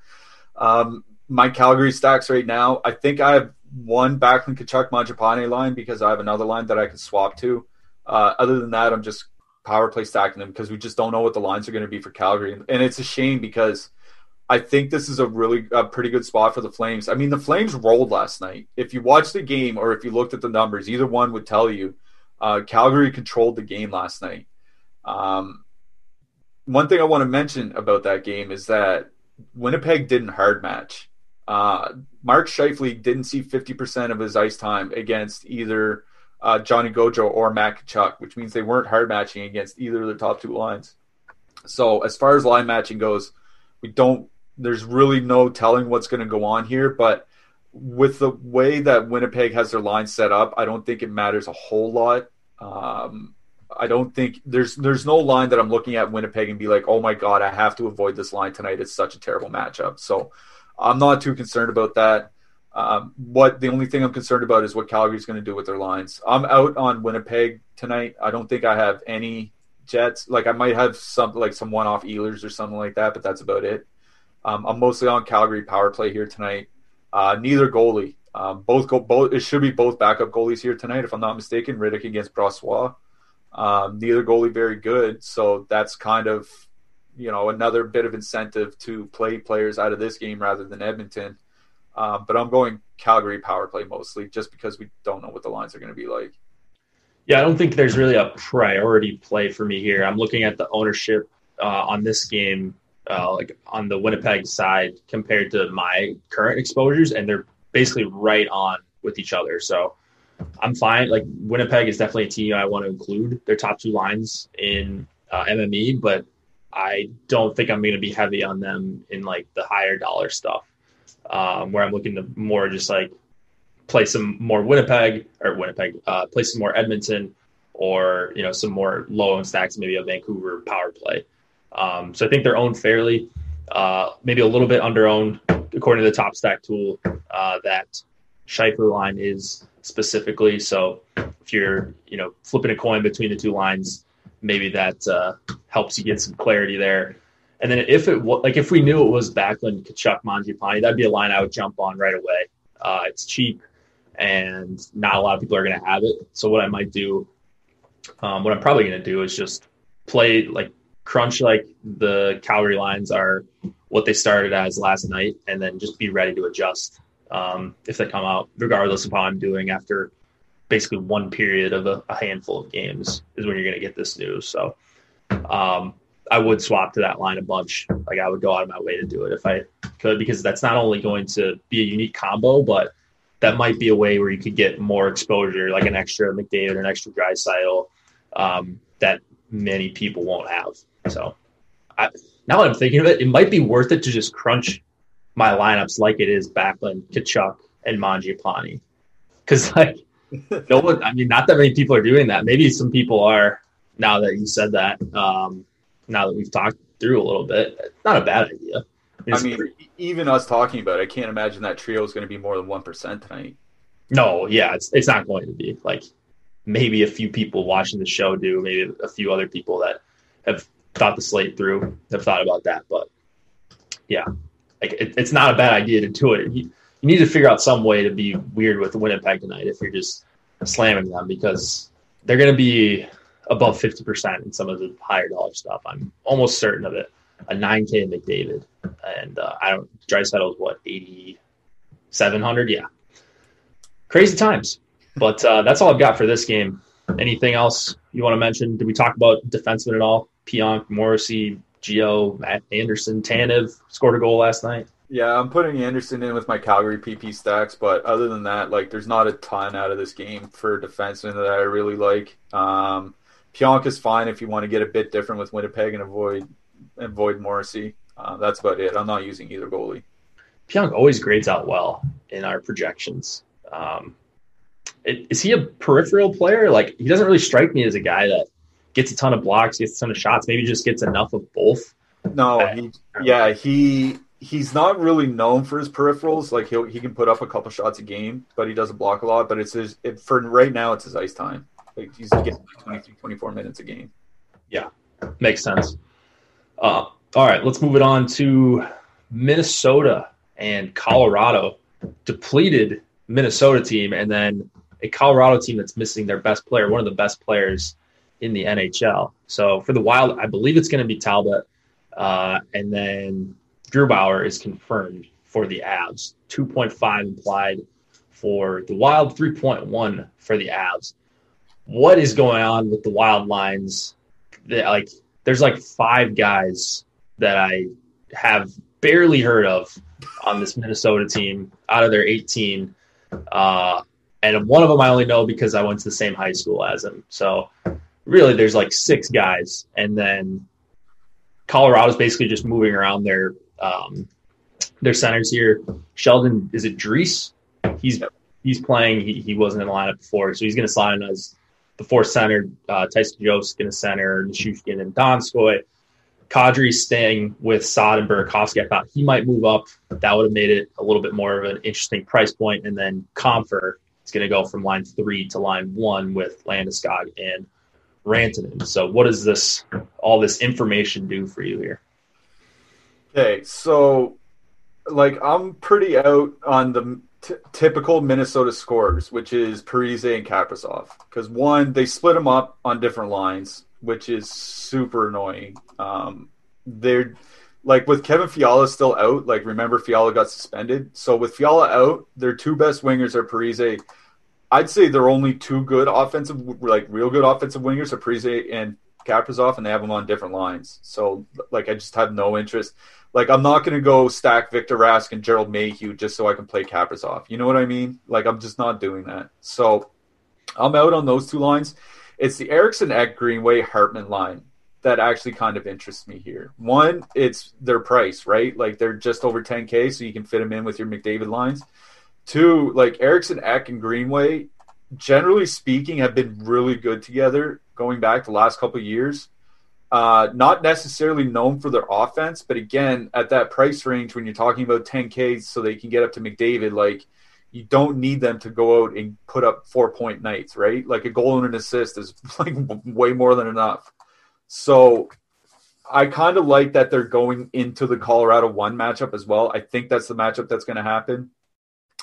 um, my Calgary stacks right now, I think I have one Backlund, Tkachuk, Mangiapane line because I have another line that I can swap to. Uh, other than that, I'm just power play stacking them because we just don't know what the lines are going to be for Calgary. And it's a shame because I think this is a really a pretty good spot for the Flames. I mean, the Flames rolled last night. If you watched the game or if you looked at the numbers, either one would tell you uh, Calgary controlled the game last night. Um, one thing I want to mention about that game is that Winnipeg didn't hard match. Uh, Mark Scheifele didn't see fifty percent of his ice time against either uh, Johnny Gaudreau or Matt Tkachuk, which means they weren't hard matching against either of the top two lines. So as far as line matching goes, we don't. There's really no telling what's going to go on here. But with the way that Winnipeg has their line set up, I don't think it matters a whole lot. Um, I don't think there's there's no line that I'm looking at Winnipeg and be like, oh my God, I have to avoid this line tonight. It's such a terrible matchup. So I'm not too concerned about that. Um, what the only thing I'm concerned about is what Calgary's going to do with their lines. I'm out on Winnipeg tonight. I don't think I have any Jets. Like I might have some like some one-off Ehlers or something like that, but that's about it. Um, I'm mostly on Calgary power play here tonight. Uh, neither goalie. Um, both go both. It should be both backup goalies here tonight, if I'm not mistaken. Riddick against Brossoit. Um, neither goalie very good, so that's kind of, you know, another bit of incentive to play players out of this game rather than Edmonton. Uh, but I'm going Calgary power play mostly just because we don't know what the lines are going to be like. Yeah, I don't think there's really a priority play for me here. I'm looking at the ownership uh, on this game, uh, like on the Winnipeg side compared to my current exposures, and they're basically right on with each other. So I'm fine. Like Winnipeg is definitely a team I want to include their top two lines in uh, M M E, but I don't think I'm going to be heavy on them in like the higher dollar stuff um, where I'm looking to more just like play some more Winnipeg or Winnipeg, uh, play some more Edmonton or, you know, some more low owned stacks, maybe a Vancouver power play. Um, so I think they're owned fairly, uh, maybe a little bit under owned according to the top stack tool uh, that Scheifele line is specifically. So if you're, you know, flipping a coin between the two lines, maybe that uh, helps you get some clarity there. And then if it w- like if we knew it was Backlund, Tkachuk, Mangiapane, that'd be a line I would jump on right away. Uh, it's cheap, and not a lot of people are going to have it. So what I might do Um, what I'm probably going to do is just play like crunch like the Calgary lines are what they started as last night, and then just be ready to adjust um, if they come out, regardless of how I'm doing after basically one period of a, a handful of games is when you're going to get this news. So um, I would swap to that line a bunch. Like I would go out of my way to do it if I could, because that's not only going to be a unique combo, but that might be a way where you could get more exposure, like an extra McDavid, an extra Draisaitl um, that many people won't have. So I, now that I'm thinking of it, it might be worth it to just crunch my lineups like it is Backlund, Tkachuk, and Mangiapane. Because like no one, I mean, not that many people are doing that. Maybe some people are now that you said that. Um, now that we've talked through a little bit, it's not a bad idea. I mean, pretty... even us talking about it, I can't imagine that trio is going to be more than one percent tonight. No, yeah, it's it's not going to be. Like, maybe a few people watching the show do, maybe a few other people that have thought the slate through have thought about that. But, yeah, like it, it's not a bad idea to do it. You, you need to figure out some way to be weird with Winnipeg tonight if you're just slamming them, because they're going to be above fifty percent in some of the higher dollar stuff. I'm almost certain of it. A nine K McDavid, and uh, I don't. Draisaitl is what, eighty-seven hundred? Yeah, crazy times. But uh, that's all I've got for this game. Anything else you want to mention? Did we talk about defensemen at all? Pionk, Morrissey, Geo, Matt Anderson, Tanev scored a goal last night. Yeah, I'm putting Anderson in with my Calgary P P stacks, but other than that, like, there's not a ton out of this game for defensemen that I really like. Um, Pionk is fine if you want to get a bit different with Winnipeg and avoid. Avoid Morrissey. Uh, that's about it. I'm not using either goalie. Pionk always grades out well in our projections. Um, it, is he a peripheral player? Like, he doesn't really strike me as a guy that gets a ton of blocks, gets a ton of shots. Maybe just gets enough of both. No, he, yeah, he he's not really known for his peripherals. Like, he he can put up a couple shots a game, but he doesn't block a lot. But it's his, it, for right now, it's his ice time. Like, he's getting like twenty-three, twenty-four minutes a game. Yeah, makes sense. Uh, all right, let's move it on to Minnesota and Colorado. Depleted Minnesota team, and then a Colorado team that's missing their best player, one of the best players in the N H L. So for the Wild, I believe it's going to be Talbot, uh, and then Grubauer is confirmed for the Avs. two point five implied for the Wild, three point one for the Avs. What is going on with the Wild lines? They, like, there's like five guys that I have barely heard of on this Minnesota team out of their eighteen. Uh, and one of them I only know because I went to the same high school as him. So really there's like six guys. And then Colorado's basically just moving around their um, their centers here. Sheldon, is it Drees? He's he's playing. He, he wasn't in the lineup before, so he's going to slide in as the fourth center, uh, Tyson Jost going to center, Nishushkin and Donskoy. Kadri staying with Saad and Burakovsky. I thought he might move up. That would have made it a little bit more of an interesting price point. And then Comfer is going to go from line three to line one with Landeskog and Rantanen. So what does this all this information do for you here? Okay, so like I'm pretty out on the – T- typical Minnesota scorers, which is Parise and Kaprasov, because one, they split them up on different lines, which is super annoying. Um, they're like with Kevin Fiala still out, like remember Fiala got suspended. So with Fiala out, their two best wingers are Parise. I'd say they're only two good offensive, like real good offensive wingers are Parise and Kaprasov, and they have them on different lines. So like, I just have no interest. Like, I'm not going to go stack Victor Rask and Gerald Mayhew just so I can play Kaprasov. You know what I mean? Like, I'm just not doing that. So I'm out on those two lines. It's the Erickson, Eck, Greenway, Hartman line that actually kind of interests me here. One, it's their price, right? Like, they're just over ten K, so you can fit them in with your McDavid lines. Two, like, Erickson, Eck, and Greenway, generally speaking, have been really good together going back the last couple of years. Uh, not necessarily known for their offense, but again, at that price range, when you're talking about ten K, so they can get up to McDavid, like you don't need them to go out and put up four point nights, right? Like a goal and an assist is like way more than enough. So I kind of like that they're going into the Colorado one matchup as well. I think that's the matchup that's going to happen.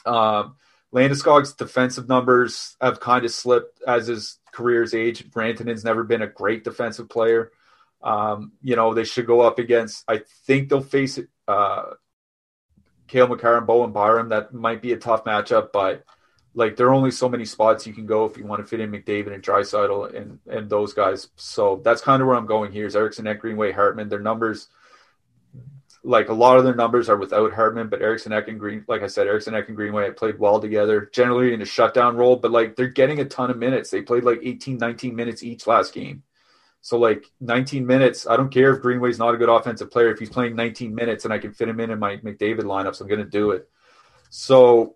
Um, Landeskog's defensive numbers have kind of slipped, as is career's age. Brantanen's never been a great defensive player. Um, you know, they should go up against, I think they'll face it, uh, Cale Makar and Bowen Byram. That might be a tough matchup, but like there are only so many spots you can go if you want to fit in McDavid and Draisaitl and, and those guys. So that's kind of where I'm going here is Eriksson, Ek, Greenway, Hartman. Their numbers, like a lot of their numbers are without Hartman, but Eriksson, Ek, and Green, like I said, Eriksson, Ek, and Greenway have played well together, generally in a shutdown role, but like they're getting a ton of minutes. They played like eighteen, nineteen minutes each last game. So, like, nineteen minutes, I don't care if Greenway's not a good offensive player. If he's playing nineteen minutes and I can fit him in in my McDavid lineups, I'm going to do it. So,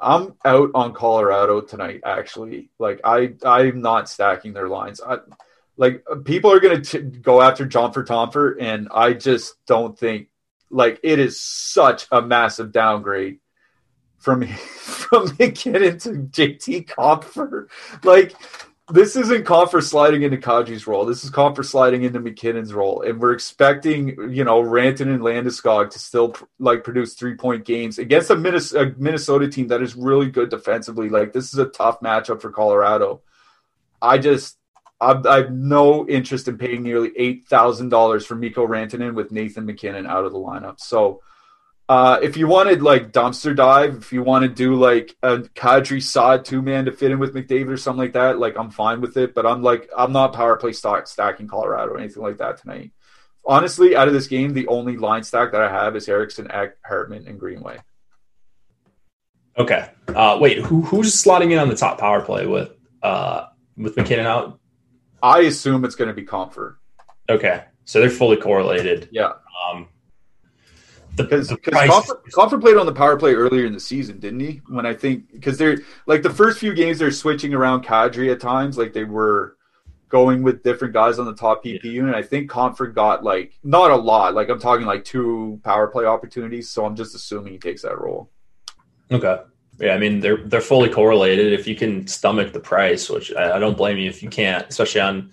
I'm out on Colorado tonight, actually. Like, I, I'm not stacking their lines. I, like, people are going to go after Jomford Tomford, and I just don't think – like, it is such a massive downgrade from, from McKinnon to J T Compher. Like – this isn't Compher sliding into Kadri's role. This is Compher sliding into McKinnon's role. And we're expecting, you know, Rantanen and Landeskog to still, like, produce three-point games against a Minnesota team that is really good defensively. Like, this is a tough matchup for Colorado. I just – I have no interest in paying nearly eight thousand dollars for Mikko Rantanen with Nathan McKinnon out of the lineup. So, uh, if you wanted, like, dumpster dive, if you want to do, like, a Kadri Saad two-man to fit in with McDavid or something like that, like, I'm fine with it. But I'm, like, I'm not power play stock stacking Colorado or anything like that tonight. Honestly, out of this game, the only line stack that I have is Eriksson, Ek, Hartman, and Greenway. Okay. Uh, wait, who who's slotting in on the top power play with uh, with McKinnon out? I assume it's going to be Compher. Okay. So they're fully correlated. Yeah. Um Because Compher, Compher played on the power play earlier in the season, didn't he? When I think – because they're – like the first few games they're switching around Kadri at times. Like they were going with different guys on the top P P unit. I think Compher got like – not a lot. Like I'm talking like two power play opportunities. So I'm just assuming he takes that role. Okay. Yeah, I mean they're they're fully correlated. If you can stomach the price, which I, I don't blame you if you can't, especially on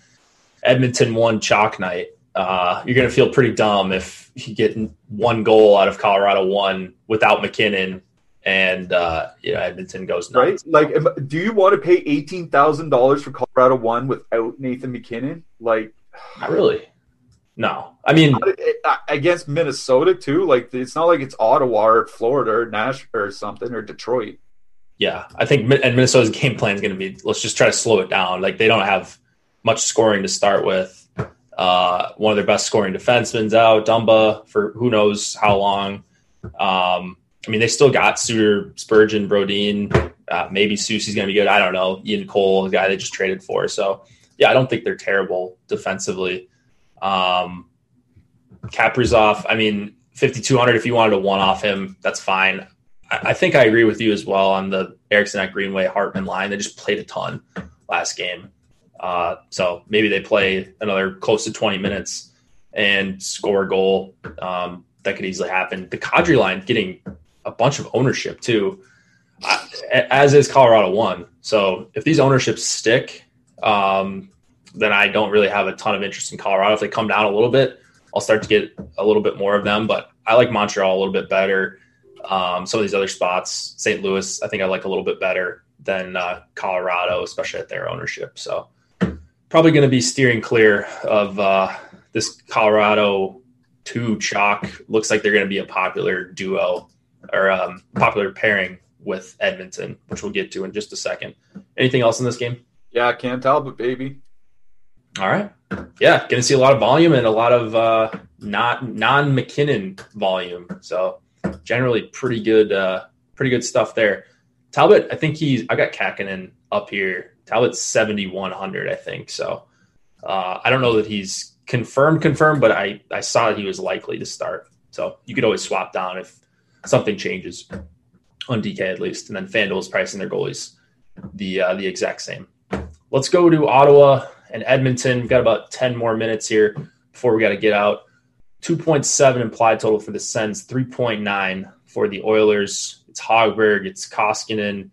Edmonton one chalk night. Uh, you're going to feel pretty dumb if you get one goal out of Colorado one without McKinnon and uh, you know, Edmonton goes nuts. Right? Like, do you want to pay eighteen thousand dollars for Colorado one without Nathan McKinnon? Like, not really. No. I mean, against Minnesota too. Like, it's not like it's Ottawa or Florida or Nashville or something or Detroit. Yeah. I think and Minnesota's game plan is going to be let's just try to slow it down. Like, they don't have much scoring to start with. Uh, one of their best scoring defensemen's out, Dumba, for who knows how long. Um, I mean, they still got Suter, Spurgeon, Brodin. Uh, maybe Susie's going to be good. I don't know. Ian Cole, the guy they just traded for. So, yeah, I don't think they're terrible defensively. Um, Kaprizov, I mean, fifty-two hundred if you wanted to one-off him, that's fine. I, I think I agree with you as well on the Eriksson, Ek, Greenway, Hartman line. They just played a ton last game. Uh, so maybe they play another close to twenty minutes and score a goal. Um, that could easily happen. The Kadri line getting a bunch of ownership too, uh, as is Colorado one. So if these ownerships stick, um, then I don't really have a ton of interest in Colorado. If they come down a little bit, I'll start to get a little bit more of them, but I like Montreal a little bit better. Um, some of these other spots, Saint Louis, I think I like a little bit better than, uh, Colorado, especially at their ownership. So, probably going to be steering clear of uh, this Colorado two chalk. Looks like they're going to be a popular duo or um, popular pairing with Edmonton, which we'll get to in just a second. Anything else in this game? Yeah, Cam Talbot, baby. All right. Yeah, going to see a lot of volume and a lot of uh, not non-McKinnon volume. So generally pretty good, uh, pretty good stuff there. Talbot, I think he's – I got Kakkonen up here. Talbot's seventy-one hundred, I think. So uh, I don't know that he's confirmed, confirmed, but I, I saw he was likely to start. So you could always swap down if something changes on D K at least. And then FanDuel's pricing their goalies the uh, the exact same. Let's go to Ottawa and Edmonton. We've got about ten more minutes here before we got to get out. two point seven implied total for the Sens, three point nine for the Oilers. It's Hogberg, it's Koskinen.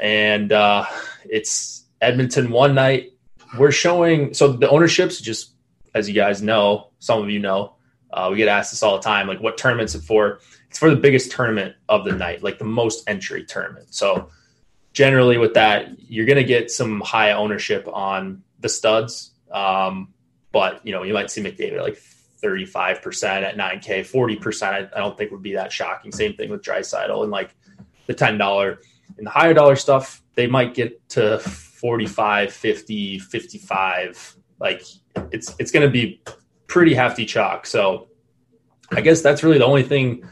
And uh, it's Edmonton one night. We're showing – so the ownerships, just as you guys know, some of you know, uh, we get asked this all the time, like what tournament's it for? It's for the biggest tournament of the night, like the most entry tournament. So generally with that, you're going to get some high ownership on the studs. Um, but, you know, you might see McDavid at like thirty-five percent at nine K, forty percent. I, I don't think would be that shocking. Same thing with Draisaitl and like the ten dollars and the higher dollar stuff. They might get to forty-five, fifty, fifty-five. Like it's, it's going to be pretty hefty chalk. So I guess that's really the only thing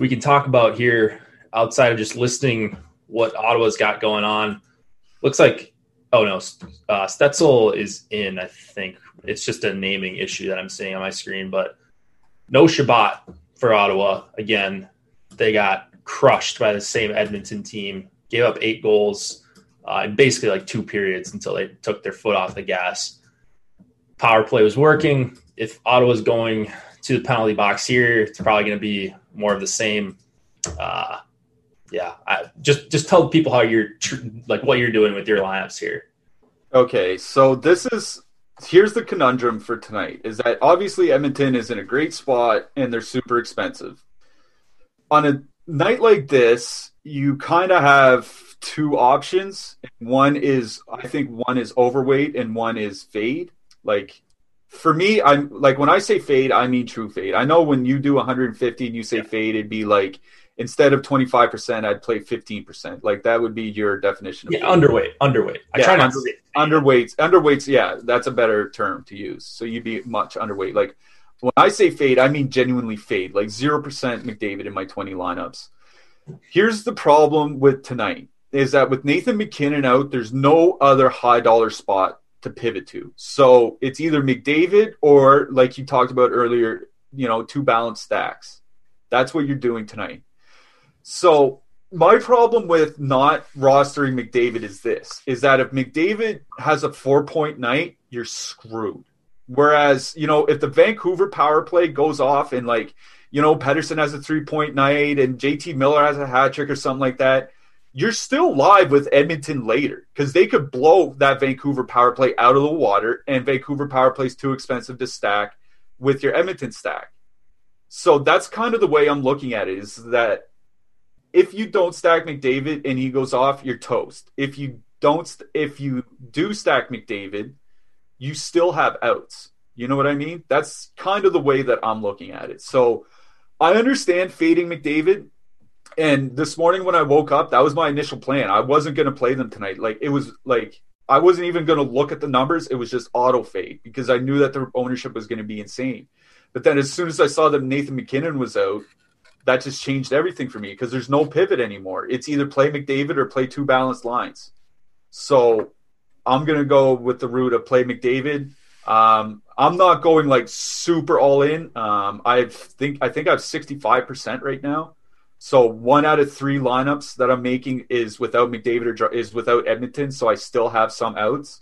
we can talk about here outside of just listing what Ottawa's got going on. Looks like, oh no, uh, Stetzel is in, I think. It's just a naming issue that I'm seeing on my screen, but no Shabbat for Ottawa. Again, they got crushed by the same Edmonton team, gave up eight goals uh, in basically like two periods until they took their foot off the gas. Power play was working. If Ottawa's going to the penalty box here, it's probably going to be more of the same. Uh, yeah, I, just just tell people how you're tr- like what you're doing with your lineups here. Okay, so this is here's the conundrum for tonight is that obviously Edmonton is in a great spot and they're super expensive. On a night like this, you kind of have two options. One is I think one is overweight and one is fade. Like for me, I'm like when I say fade, I mean true fade. I know when you do one hundred fifty and you say yeah. fade, it'd be like instead of twenty-five percent, I'd play fifteen percent. Like that would be your definition of yeah, fade. underweight, underweight. I yeah, try not underweight, underweights, underweights. Yeah, that's a better term to use. So you'd be much underweight. Like when I say fade, I mean genuinely fade. Like zero percent McDavid in my twenty lineups. Here's the problem with tonight is that with Nathan McKinnon out, there's no other high dollar spot to pivot to. So it's either McDavid or, like you talked about earlier, you know, two balanced stacks. That's what you're doing tonight. So my problem with not rostering McDavid is this, is that if McDavid has a four-point night, you're screwed. Whereas, you know, if the Vancouver power play goes off and, like, you know, Pettersson has a three-point night and J T Miller has a hat trick or something like that, you're still live with Edmonton later because they could blow that Vancouver power play out of the water, and Vancouver power play is too expensive to stack with your Edmonton stack. So that's kind of the way I'm looking at it, is that if you don't stack McDavid and he goes off, you're toast. If you don't, if you do stack McDavid, you still have outs. You know what I mean? That's kind of the way that I'm looking at it. So I understand fading McDavid. And this morning when I woke up, that was my initial plan. I wasn't going to play them tonight. Like it was like I wasn't even going to look at the numbers. It was just auto fade because I knew that their ownership was going to be insane. But then as soon as I saw that Nathan McKinnon was out, that just changed everything for me because there's no pivot anymore. It's either play McDavid or play two balanced lines. So I'm going to go with the route of play McDavid. Um, I'm not going like super all in. Um, I think I think I have sixty-five percent right now. So one out of three lineups that I'm making is without McDavid or is without Edmonton. So I still have some outs,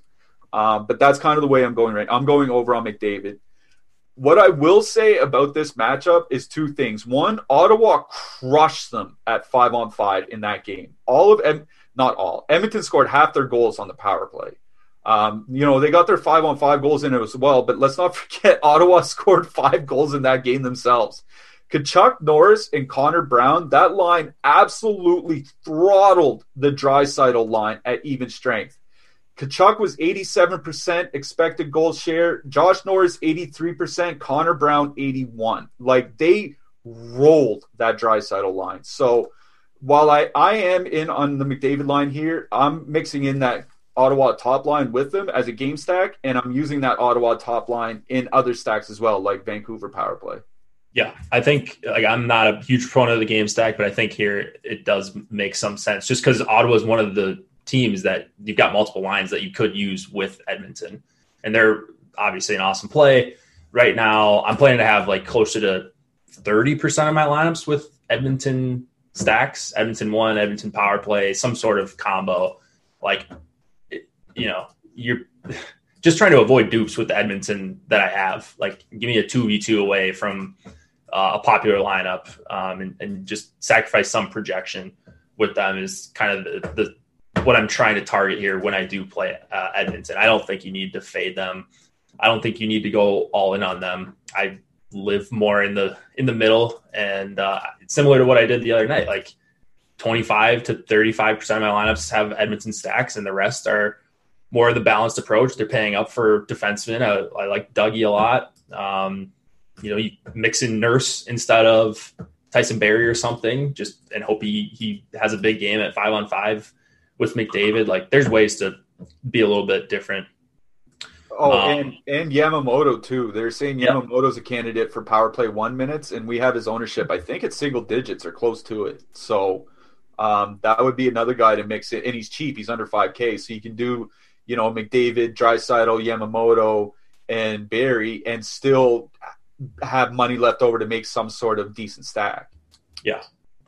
um, but that's kind of the way I'm going right now. I'm going over on McDavid. What I will say about this matchup is two things. One, Ottawa crushed them at five on five in that game. All of Ed, not all Edmonton scored half their goals on the power play. Um, you know, they got their five on five goals in it as well, but let's not forget Ottawa scored five goals in that game themselves. Kachuk, Norris, and Connor Brown, that line absolutely throttled the Draisaitl line at even strength. Kachuk was eighty-seven percent expected goal share. Josh Norris, eighty-three percent. Connor Brown, eighty-one percent. Like, they rolled that Draisaitl line. So, while I, I am in on the McDavid line here, I'm mixing in that Ottawa top line with them as a game stack, and I'm using that Ottawa top line in other stacks as well, like Vancouver power play. Yeah, I think like I'm not a huge proponent of the game stack, but I think here it does make some sense just because Ottawa is one of the teams that you've got multiple lines that you could use with Edmonton. And they're obviously an awesome play. Right now, I'm planning to have like closer to thirty percent of my lineups with Edmonton stacks, Edmonton one, Edmonton power play, some sort of combo. Like, it, you know, you're just trying to avoid dupes with the Edmonton that I have. Like, give me a two v two away from – Uh, a popular lineup um, and, and just sacrifice some projection with them is kind of the, the what I'm trying to target here when I do play uh, Edmonton. I don't think you need to fade them. I don't think you need to go all in on them. I live more in the in the middle and uh, similar to what I did the other night. Like twenty-five to thirty-five percent of my lineups have Edmonton stacks, and the rest are more of the balanced approach. They're paying up for defensemen. I, I like Dougie a lot. Um, you know, you mix in Nurse instead of Tyson Barrie or something, just and hope he, he has a big game at five on five with McDavid. Like, there's ways to be a little bit different. Oh, um, and, and Yamamoto, too. They're saying Yamamoto's yeah. a candidate for power play one minutes, and we have his ownership. I think it's single digits or close to it. So um, that would be another guy to mix it. And he's cheap. He's under five K. So you can do, you know, McDavid, Draisaitl, Yamamoto, and Barrie, and still have money left over to make some sort of decent stack. Yeah.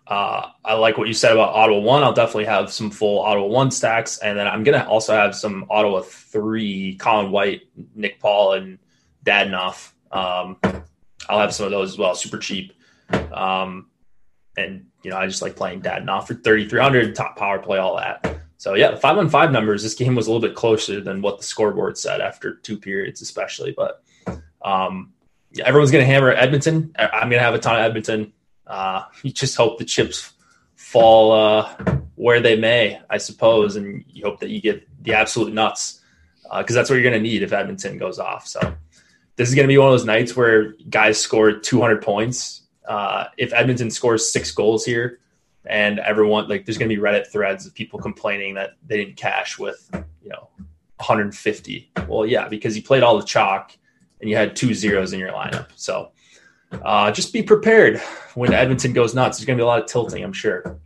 Uh, I like what you said about Ottawa one. I'll definitely have some full Ottawa one stacks. And then I'm going to also have some Ottawa three, Colin White, Nick Paul, and Dadenoff. Um, I'll have some of those as well. Super cheap. Um, and, you know, I just like playing Dadenoff for thirty-three hundred, top power play, all that. So, yeah, the five on five numbers, this game was a little bit closer than what the scoreboard said after two periods especially. But um, yeah, everyone's going to hammer Edmonton. I'm going to have a ton of Edmonton. Uh, you just hope the chips fall uh, where they may, I suppose, and you hope that you get the absolute nuts because uh, that's what you're going to need if Edmonton goes off. So this is going to be one of those nights where guys score two hundred points. Uh, if Edmonton scores six goals here, and everyone, like, there's going to be Reddit threads of people complaining that they didn't cash with, you know, one hundred fifty. Well, yeah, because you played all the chalk and you had two zeros in your lineup. So uh, just be prepared when Edmonton goes nuts. There's going to be a lot of tilting, I'm sure.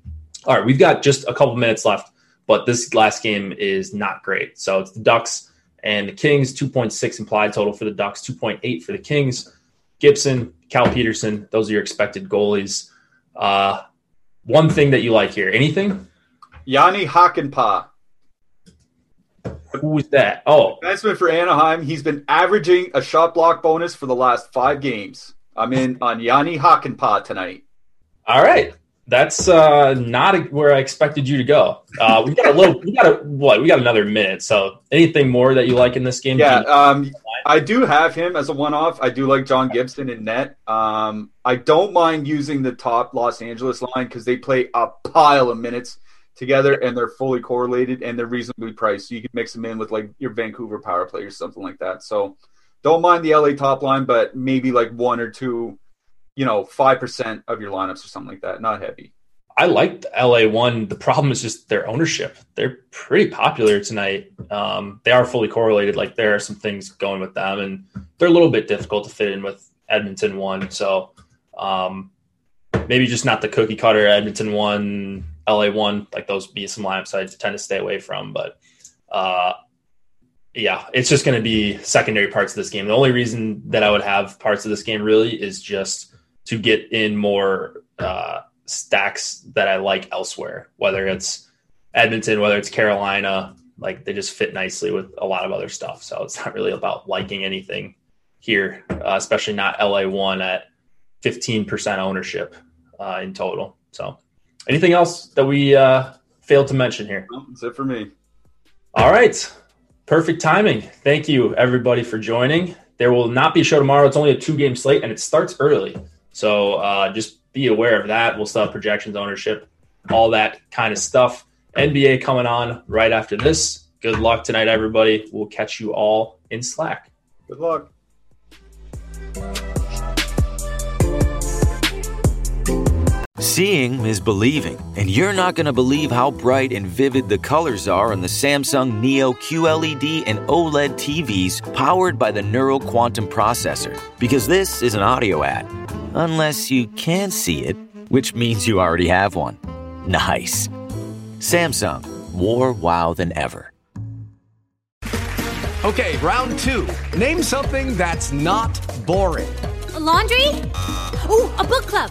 All right, we've got just a couple minutes left, but this last game is not great. So it's the Ducks and the Kings, two point six implied total for the Ducks, two point eight for the Kings. Gibson, Cal Peterson, those are your expected goalies. Uh, One thing that you like here. Anything? Yanni Hakanpää. Who's that? Oh. Defenseman for Anaheim. He's been averaging a shot block bonus for the last five games. I'm in on Yanni Hakanpää tonight. All right. That's uh, not a, where I expected you to go. Uh, we got a little, we got a, what? We got another minute. So anything more that you like in this game? Yeah. Um, I do have him as a one-off. I do like John Gibson in net. Um, I don't mind using the top Los Angeles line because they play a pile of minutes together and they're fully correlated and they're reasonably priced. So you can mix them in with like your Vancouver power play or something like that. So don't mind the L A top line, but maybe like one or two, you know, five percent of your lineups or something like that. Not heavy. I liked L A one. The problem is just their ownership. They're pretty popular tonight. Um, they are fully correlated. Like there are some things going with them and they're a little bit difficult to fit in with Edmonton one. So um, maybe just not the cookie cutter Edmonton one, L A one, like those be some lineups I tend to stay away from. But uh, yeah, it's just going to be secondary parts of this game. The only reason that I would have parts of this game really is just to get in more uh, stacks that I like elsewhere, whether it's Edmonton, whether it's Carolina, like they just fit nicely with a lot of other stuff. So it's not really about liking anything here, uh, especially not L A one at fifteen percent ownership uh, in total. So anything else that we uh, failed to mention here? Well, that's it for me. All right. Perfect timing. Thank you everybody for joining. There will not be a show tomorrow. It's only a two game slate and it starts early. So uh, just be aware of that. We'll still have projections, ownership, all that kind of stuff. N B A coming on right after this. Good luck tonight, everybody. We'll catch you all in Slack. Good luck. Seeing is believing, and you're not going to believe how bright and vivid the colors are on the Samsung Neo Q L E D and OLED T Vs powered by the Neural Quantum Processor, because this is an audio ad. Unless you can see it, which means you already have one. Nice. Samsung, more wow than ever. Okay, round two. Name something that's not boring. A laundry? Ooh, a book club.